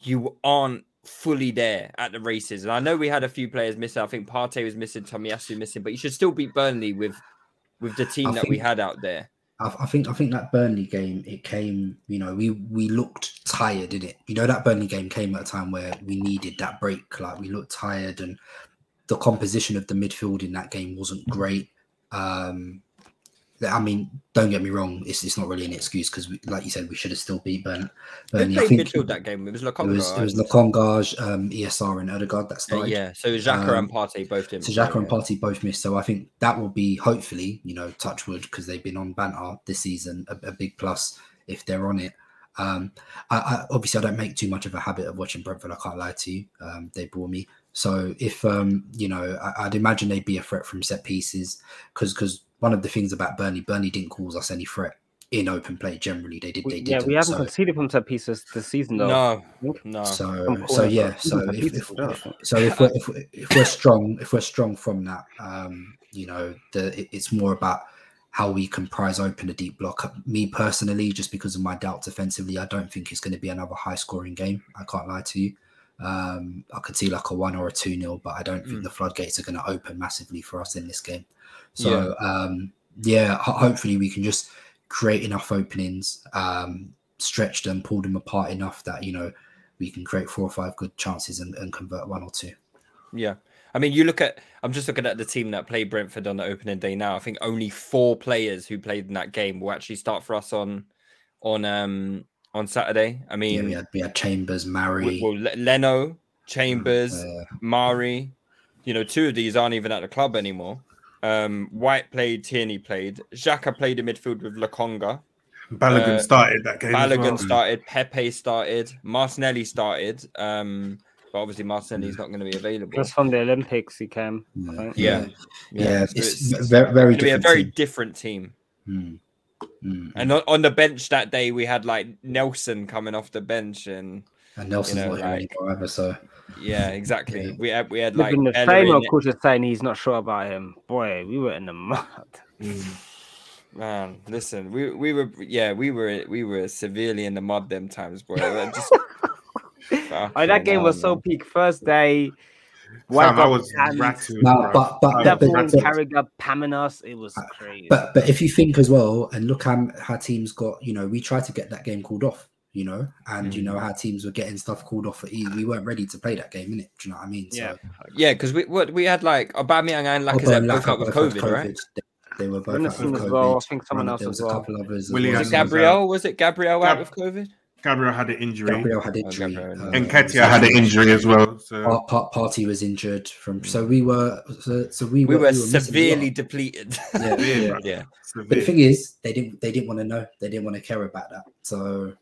you aren't fully there at the races. And I know we had a few players missing. I think Partey was missing, Tomiyasu missing, but you should still beat Burnley with with the team I that think, we had out there. I, I think I think that Burnley game, it came, you know, we, we looked tired, didn't it? You know, that Burnley game came at a time where we needed that break. Like, we looked tired and the composition of the midfield in that game wasn't great. Um I mean, don't get me wrong. It's it's not really an excuse because, like you said, we should have still beat Burnley. Burnley. They played midfield that game. It was Lacazette. It was, it was Lacazette, um, E S R, and Odegaard that started. Uh, yeah, so Xhaka um, and Partey both didn't. So Xhaka yeah. and Partey both missed. So I think that will be, hopefully, you know, touch wood, because they've been on banter this season, a, a big plus if they're on it. Um, I, I, obviously, I don't make too much of a habit of watching Brentford. I can't lie to you. Um, they bore me. So if, um, you know, I, I'd imagine they'd be a threat from set pieces because because. One of the things about Burnley, Burnley didn't cause us any threat in open play. Generally, they did. They did. Yeah, we haven't so. conceded from set pieces this season, though. No, no. So, so yeah. So if, if, if so, if we're if, if we're strong, if we're strong from that, um, you know, the it, it's more about how we can prize open the deep block. Me personally, just because of my doubts offensively, I don't think it's going to be another high-scoring game. I can't lie to you. Um, I could see like a one or a two nil, but I don't think mm. the floodgates are going to open massively for us in this game. So yeah, um, yeah ho- hopefully we can just create enough openings, um, stretch them, pull them apart enough that you know we can create four or five good chances and, and convert one or two. Yeah. I mean, you look at, I'm just looking at the team that played Brentford on the opening day now. I think only four players who played in that game will actually start for us on on um, on Saturday. I mean, yeah, we, had, we had Chambers, Mari. Well, Leno, Chambers, uh, Mari. You know, two of these aren't even at the club anymore. Um, White played, Tierney played. Xhaka played in midfield with Lokonga. Balogun uh, started that game. Balogun well. started, Pepe started, Martinelli started. Um, but obviously Martinelli's not going to be available. Just from the Olympics, he came. Yeah, right? yeah. yeah. yeah. So it's, it's very, very going to be a very team. different team. Mm. Mm. And on, on the bench that day, we had like Nelson coming off the bench, and, and Nelson's you know, not like, here anymore, so yeah, exactly. Yeah. We had we had like the framework coach was saying he's not sure about him. Boy, we were in the mud. Mm. Man, listen, we we were yeah we were we were severely in the mud them times, boy. Just, oh, that game man. was so peak. First day, White Sam, I was rattled, no, but but Carragher pamming us, it was crazy. But but if you think as well and look how how teams got, you know, we tried to get that game called off, you know, and mm. you know how teams were getting stuff called off for ease. We weren't ready to play that game, innit? Do you know what I mean? So, yeah, yeah, because we what, we had like Aubameyang and Lacazette both up with COVID, COVID, right? They, They were both out with COVID. Well, I think someone else as well. Was it Gabriel? Was it Gabriel out with COVID? Gabriel had an injury. Gabriel had injury. Oh, Gabriel. Uh, and Nketiah had an injury as well. So. Part, part, party was injured from. So we were. So, so we, we were, were severely we depleted. Yeah, yeah. yeah. yeah. But the thing is, they didn't. They didn't want to know. They didn't want to care about that. So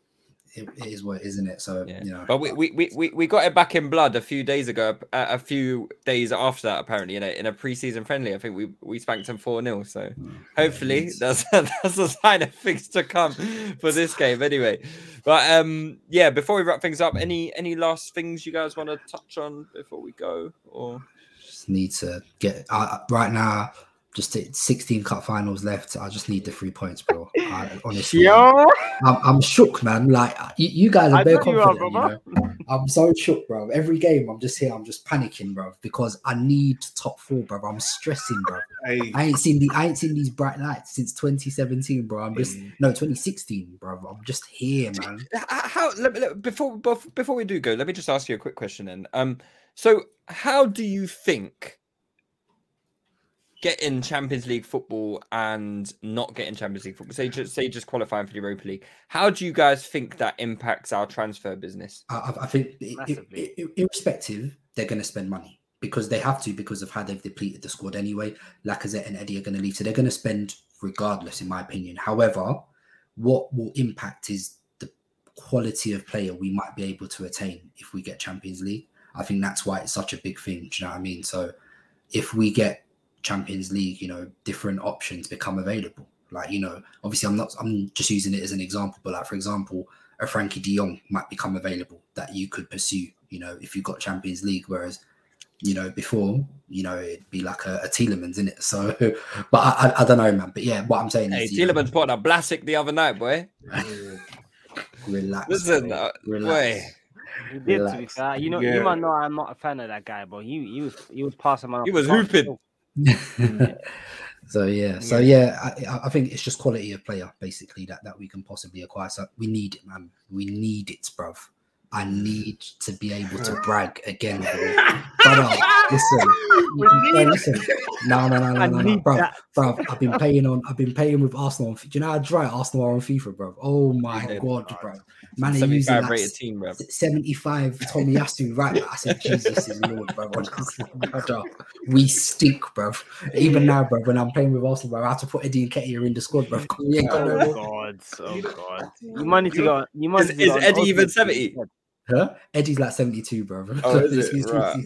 it, it is what, isn't it? So yeah. you know. But we, we we we got it back in blood a few days ago. A, a few days after that, apparently, in a in a pre-season friendly, I think we, we spanked them four nil. So mm. hopefully yeah, that's that's a sign of things to come for this game. Anyway, but um, yeah. Before we wrap things up, any any last things you guys want to touch on before we go? Or just need to get uh, right now. Just sixteen cup finals left. I just need the three points, bro. I, honestly, Yo. I'm, I'm shook, man. Like you, you guys are very confident. You are, you know? I'm so shook, bro. Every game, I'm just here. I'm just panicking, bro, because I need top four, bro. I'm stressing, bro. Hey. I ain't seen the I ain't seen these bright lights since twenty seventeen, bro. I'm just mm. no twenty sixteen, bro. I'm just here, man. How? Let me, let, before before we do go, let me just ask you a quick question, then. Um, so how do you think? Getting Champions League football and not getting Champions League football, say just, say just qualifying for the Europa League. How do you guys think that impacts our transfer business? I, I think it, it, it, irrespective, they're going to spend money because they have to because of how they've depleted the squad anyway. Lacazette and Eddie are going to leave. So they're going to spend regardless, in my opinion. However, what will impact is the quality of player we might be able to attain if we get Champions League. I think that's why it's such a big thing. Do you know what I mean? So if we get Champions League, you know, different options become available. Like, you know, obviously I'm not, I'm just using it as an example, but like, for example, a Frankie de Jong might become available that you could pursue, you know, if you got Champions League, whereas, you know, before, you know, it'd be like a, a Tielemans, innit? So, but I, I, I don't know, man. But yeah, what I'm saying hey, is... Hey, Tielemans bought a Blasic the other night, boy. Relax. Listen, boy. Relax. boy. You did, relax. To be fair. You know, yeah. you might know I'm not a fan of that guy, but he, he, was, he was passing my... He was hooping. so yeah so yeah I, I think it's just quality of player basically that that we can possibly acquire. So we need it, man. We need it, bruv. I need to be able to brag again, but uh, listen, no, listen no no no no, no, no. Bruv, bruv, I've been playing on I've been playing with Arsenal on, do you know how dry Arsenal are on FIFA, bruv? Oh my yeah, god bro. Man are using that team, bruv. seventy-five Tomiyasu right now. I said Jesus is Lord, bruv. We stink, bruv. Even now, bruv, when I'm playing with Arsenal, bruv, I have to put Eddie and Ketty in the squad, bruv. Oh god, oh god. You might need to go you might is, is go Eddie even seventy? Huh? Eddie's like seventy-two, bro. Oh, is it? Right.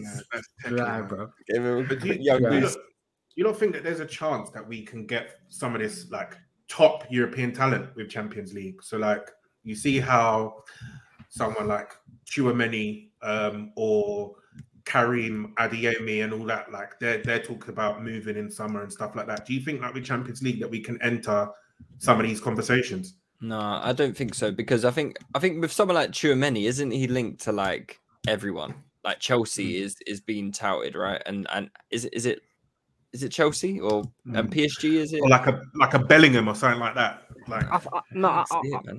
Right, bro. You don't think that there's a chance that we can get some of this like top European talent with Champions League? So like you see how someone like Tchouaméni um, or Karim Adeyemi and all that, like they're they're talking about moving in summer and stuff like that. Do you think like with Champions League that we can enter some of these conversations? No, I don't think so, because I think I think with someone like Tchouaméni, isn't he linked to like everyone? Like Chelsea mm. is is being touted, right? And and is it is it is it Chelsea or mm. and P S G? Is it or like a like a Bellingham or something like that? Like I, I, no, I, I, it,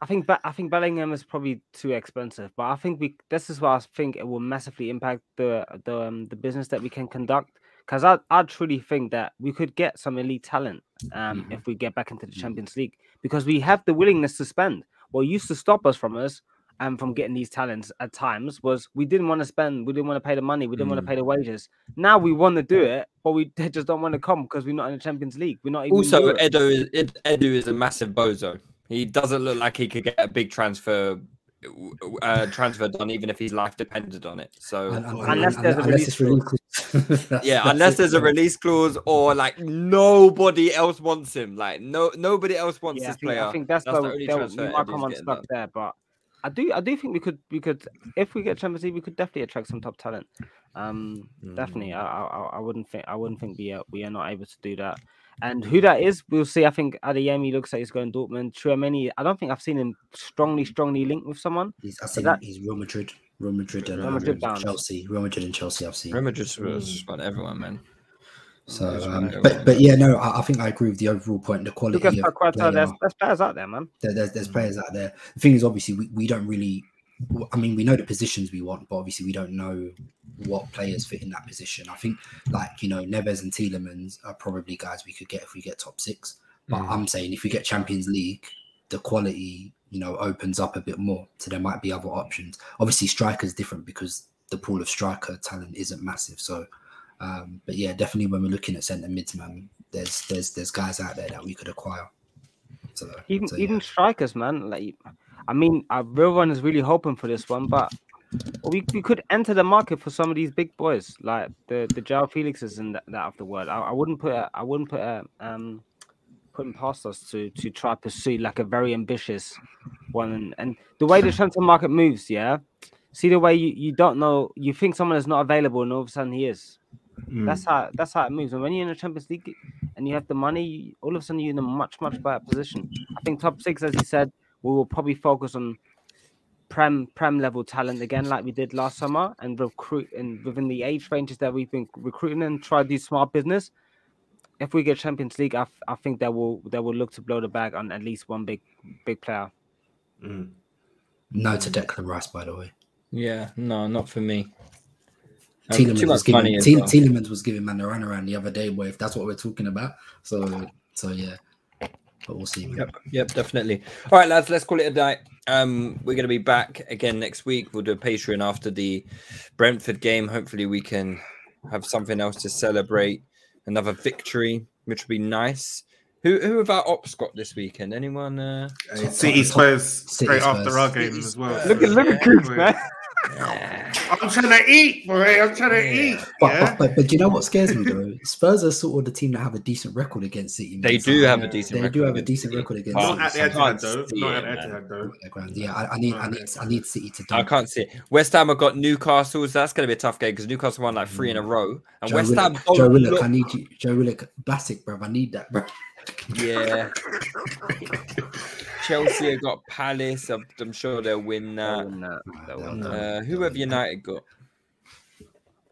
I, I think I think Bellingham is probably too expensive, but I think we this is why I think it will massively impact the the um, the business that we can conduct. Because I I truly think that we could get some elite talent um, mm-hmm. if we get back into the Champions League, because we have the willingness to spend. What used to stop us from us and um, from getting these talents at times was we didn't want to spend, we didn't want to pay the money, we didn't mm-hmm. want to pay the wages. Now we want to do it, but we they just don't want to come because we're not in the Champions League. We're not even also Edo is Edu is a massive bozo. He doesn't look like he could get a big transfer uh, transfer done, even if his life depended on it. So unless there's a release clause, yeah, unless there's a release clause, or like nobody else wants him, like no nobody else wants yeah, this I think, player. I think that's, that's the, the only transfer. We might come unstuck there, but I do I do think we could we could if we get Champions League, we could definitely attract some top talent. Um, mm. definitely. I, I I wouldn't think I wouldn't think we are, we are not able to do that. And who that is, we'll see. I think Adeyemi looks like he's going Dortmund. Tchouaméni, I don't think I've seen him strongly, strongly linked with someone. He's, I think that... he's Real Madrid, Real Madrid, and Real Madrid Real Madrid Chelsea, Real Madrid and Chelsea. I've seen Real Madrid was about everyone, man. So, um, everyone, but but yeah, no, I, I think I agree with the overall point. The quality. Of player, there's, there's players out there, man. There, there's there's players out there. The thing is, obviously, we, we don't really. I mean, we know the positions we want, but obviously we don't know what players fit in that position. I think, like, you know, Neves and Tielemans are probably guys we could get if we get top six. But mm. I'm saying if we get Champions League, the quality, you know, opens up a bit more. So there might be other options. Obviously, striker's different because the pool of striker talent isn't massive. So, um, but yeah, definitely when we're looking at centre mids, man, there's there's there's guys out there that we could acquire. So, even so, yeah. even strikers, man, like. I mean, everyone is really hoping for this one, but we, we could enter the market for some of these big boys, like the the Joao Felixes and that, that of the world. I, I wouldn't put a, I wouldn't put a, um putting past us to to try pursue like a very ambitious one, and, and the way the transfer market moves, yeah. See the way you, you don't know, you think someone is not available, and all of a sudden he is. Mm. That's how that's how it moves. And when you're in the Champions League and you have the money, all of a sudden you're in a much much better position. I think top six, as you said. We will probably focus on prem prem level talent again, like we did last summer, and recruit and within the age ranges that we've been recruiting and try to do smart business. If we get Champions League, I, I think that will that will look to blow the bag on at least one big big player. Mm. No to Declan Rice, by the way. Yeah, no, not for me. Um, Tielemans was giving Tielemans T- well. was giving man a run around the other day, boy, if that's what we're talking about. So so yeah. But we'll see. Yep, yep, definitely. All right, lads, let's call it a night. Um, we're going to be back again next week. We'll do a Patreon after the Brentford game. Hopefully we can have something else to celebrate. Another victory, which would be nice. Who who have our ops got this weekend? Anyone? Uh... Hey, City Spurs straight after our game as well. Look at look at Coots, man. Yeah. I'm trying to eat, boy. I'm trying to yeah. eat. But, yeah? but, but, but you know what scares me, though? Spurs are sort of the team that have a decent record against City. They do like, have a decent they record. They do have a decent record against City. Not at the Etihad, though. Not at the Etihad, though. Yeah, I, I, need, I, need, I need City to do I can't see it. West Ham have got Newcastle, so that's going to be a tough game because Newcastle won like three in a row. And Joe West Willock, Ham... Joe Willock, look. I need you. Joe Willock, classic, bruv. I need that, bruv. Yeah. Chelsea have got Palace. I'm, I'm sure they'll win that. They'll win that. They'll they'll win that. Uh, who have United got?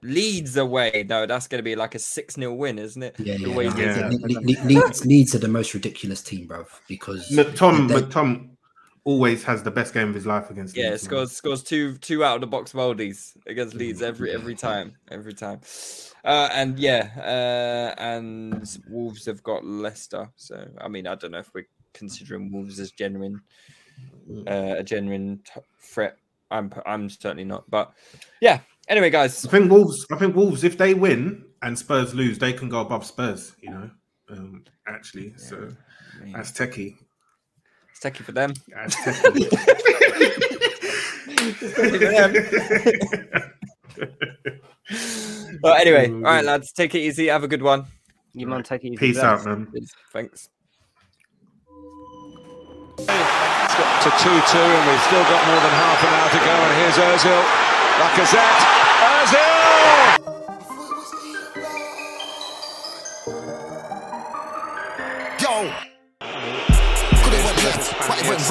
Leeds away. No, that's going to be like a six nil win, isn't it? Yeah, yeah, no, yeah. Le- Le- Leeds, Leeds are the most ridiculous team, bruv. Because Tom, they... Tom always has the best game of his life against Leeds. Yeah, scores, scores two two out of the box moldies against Leeds every every time. Every time. Uh, and yeah, uh, and Wolves have got Leicester. So, I mean, I don't know if we're considering Wolves as genuine, uh, a genuine t- threat. I'm I'm certainly not, but yeah. Anyway, guys, I think Wolves. I think Wolves. If they win and Spurs lose, they can go above Spurs. You know, um, actually, yeah, so I mean, that's techie. It's techie for them. That's techie. It's techie for them. Well, anyway, all right, lads, take it easy. Have a good one. You man, take it easy. Peace out, man. Thanks. It's got to two two and we've still got more than half an hour to go, and here's Ozil, Lacazette, Ozil! Yo! Could it went left, but it went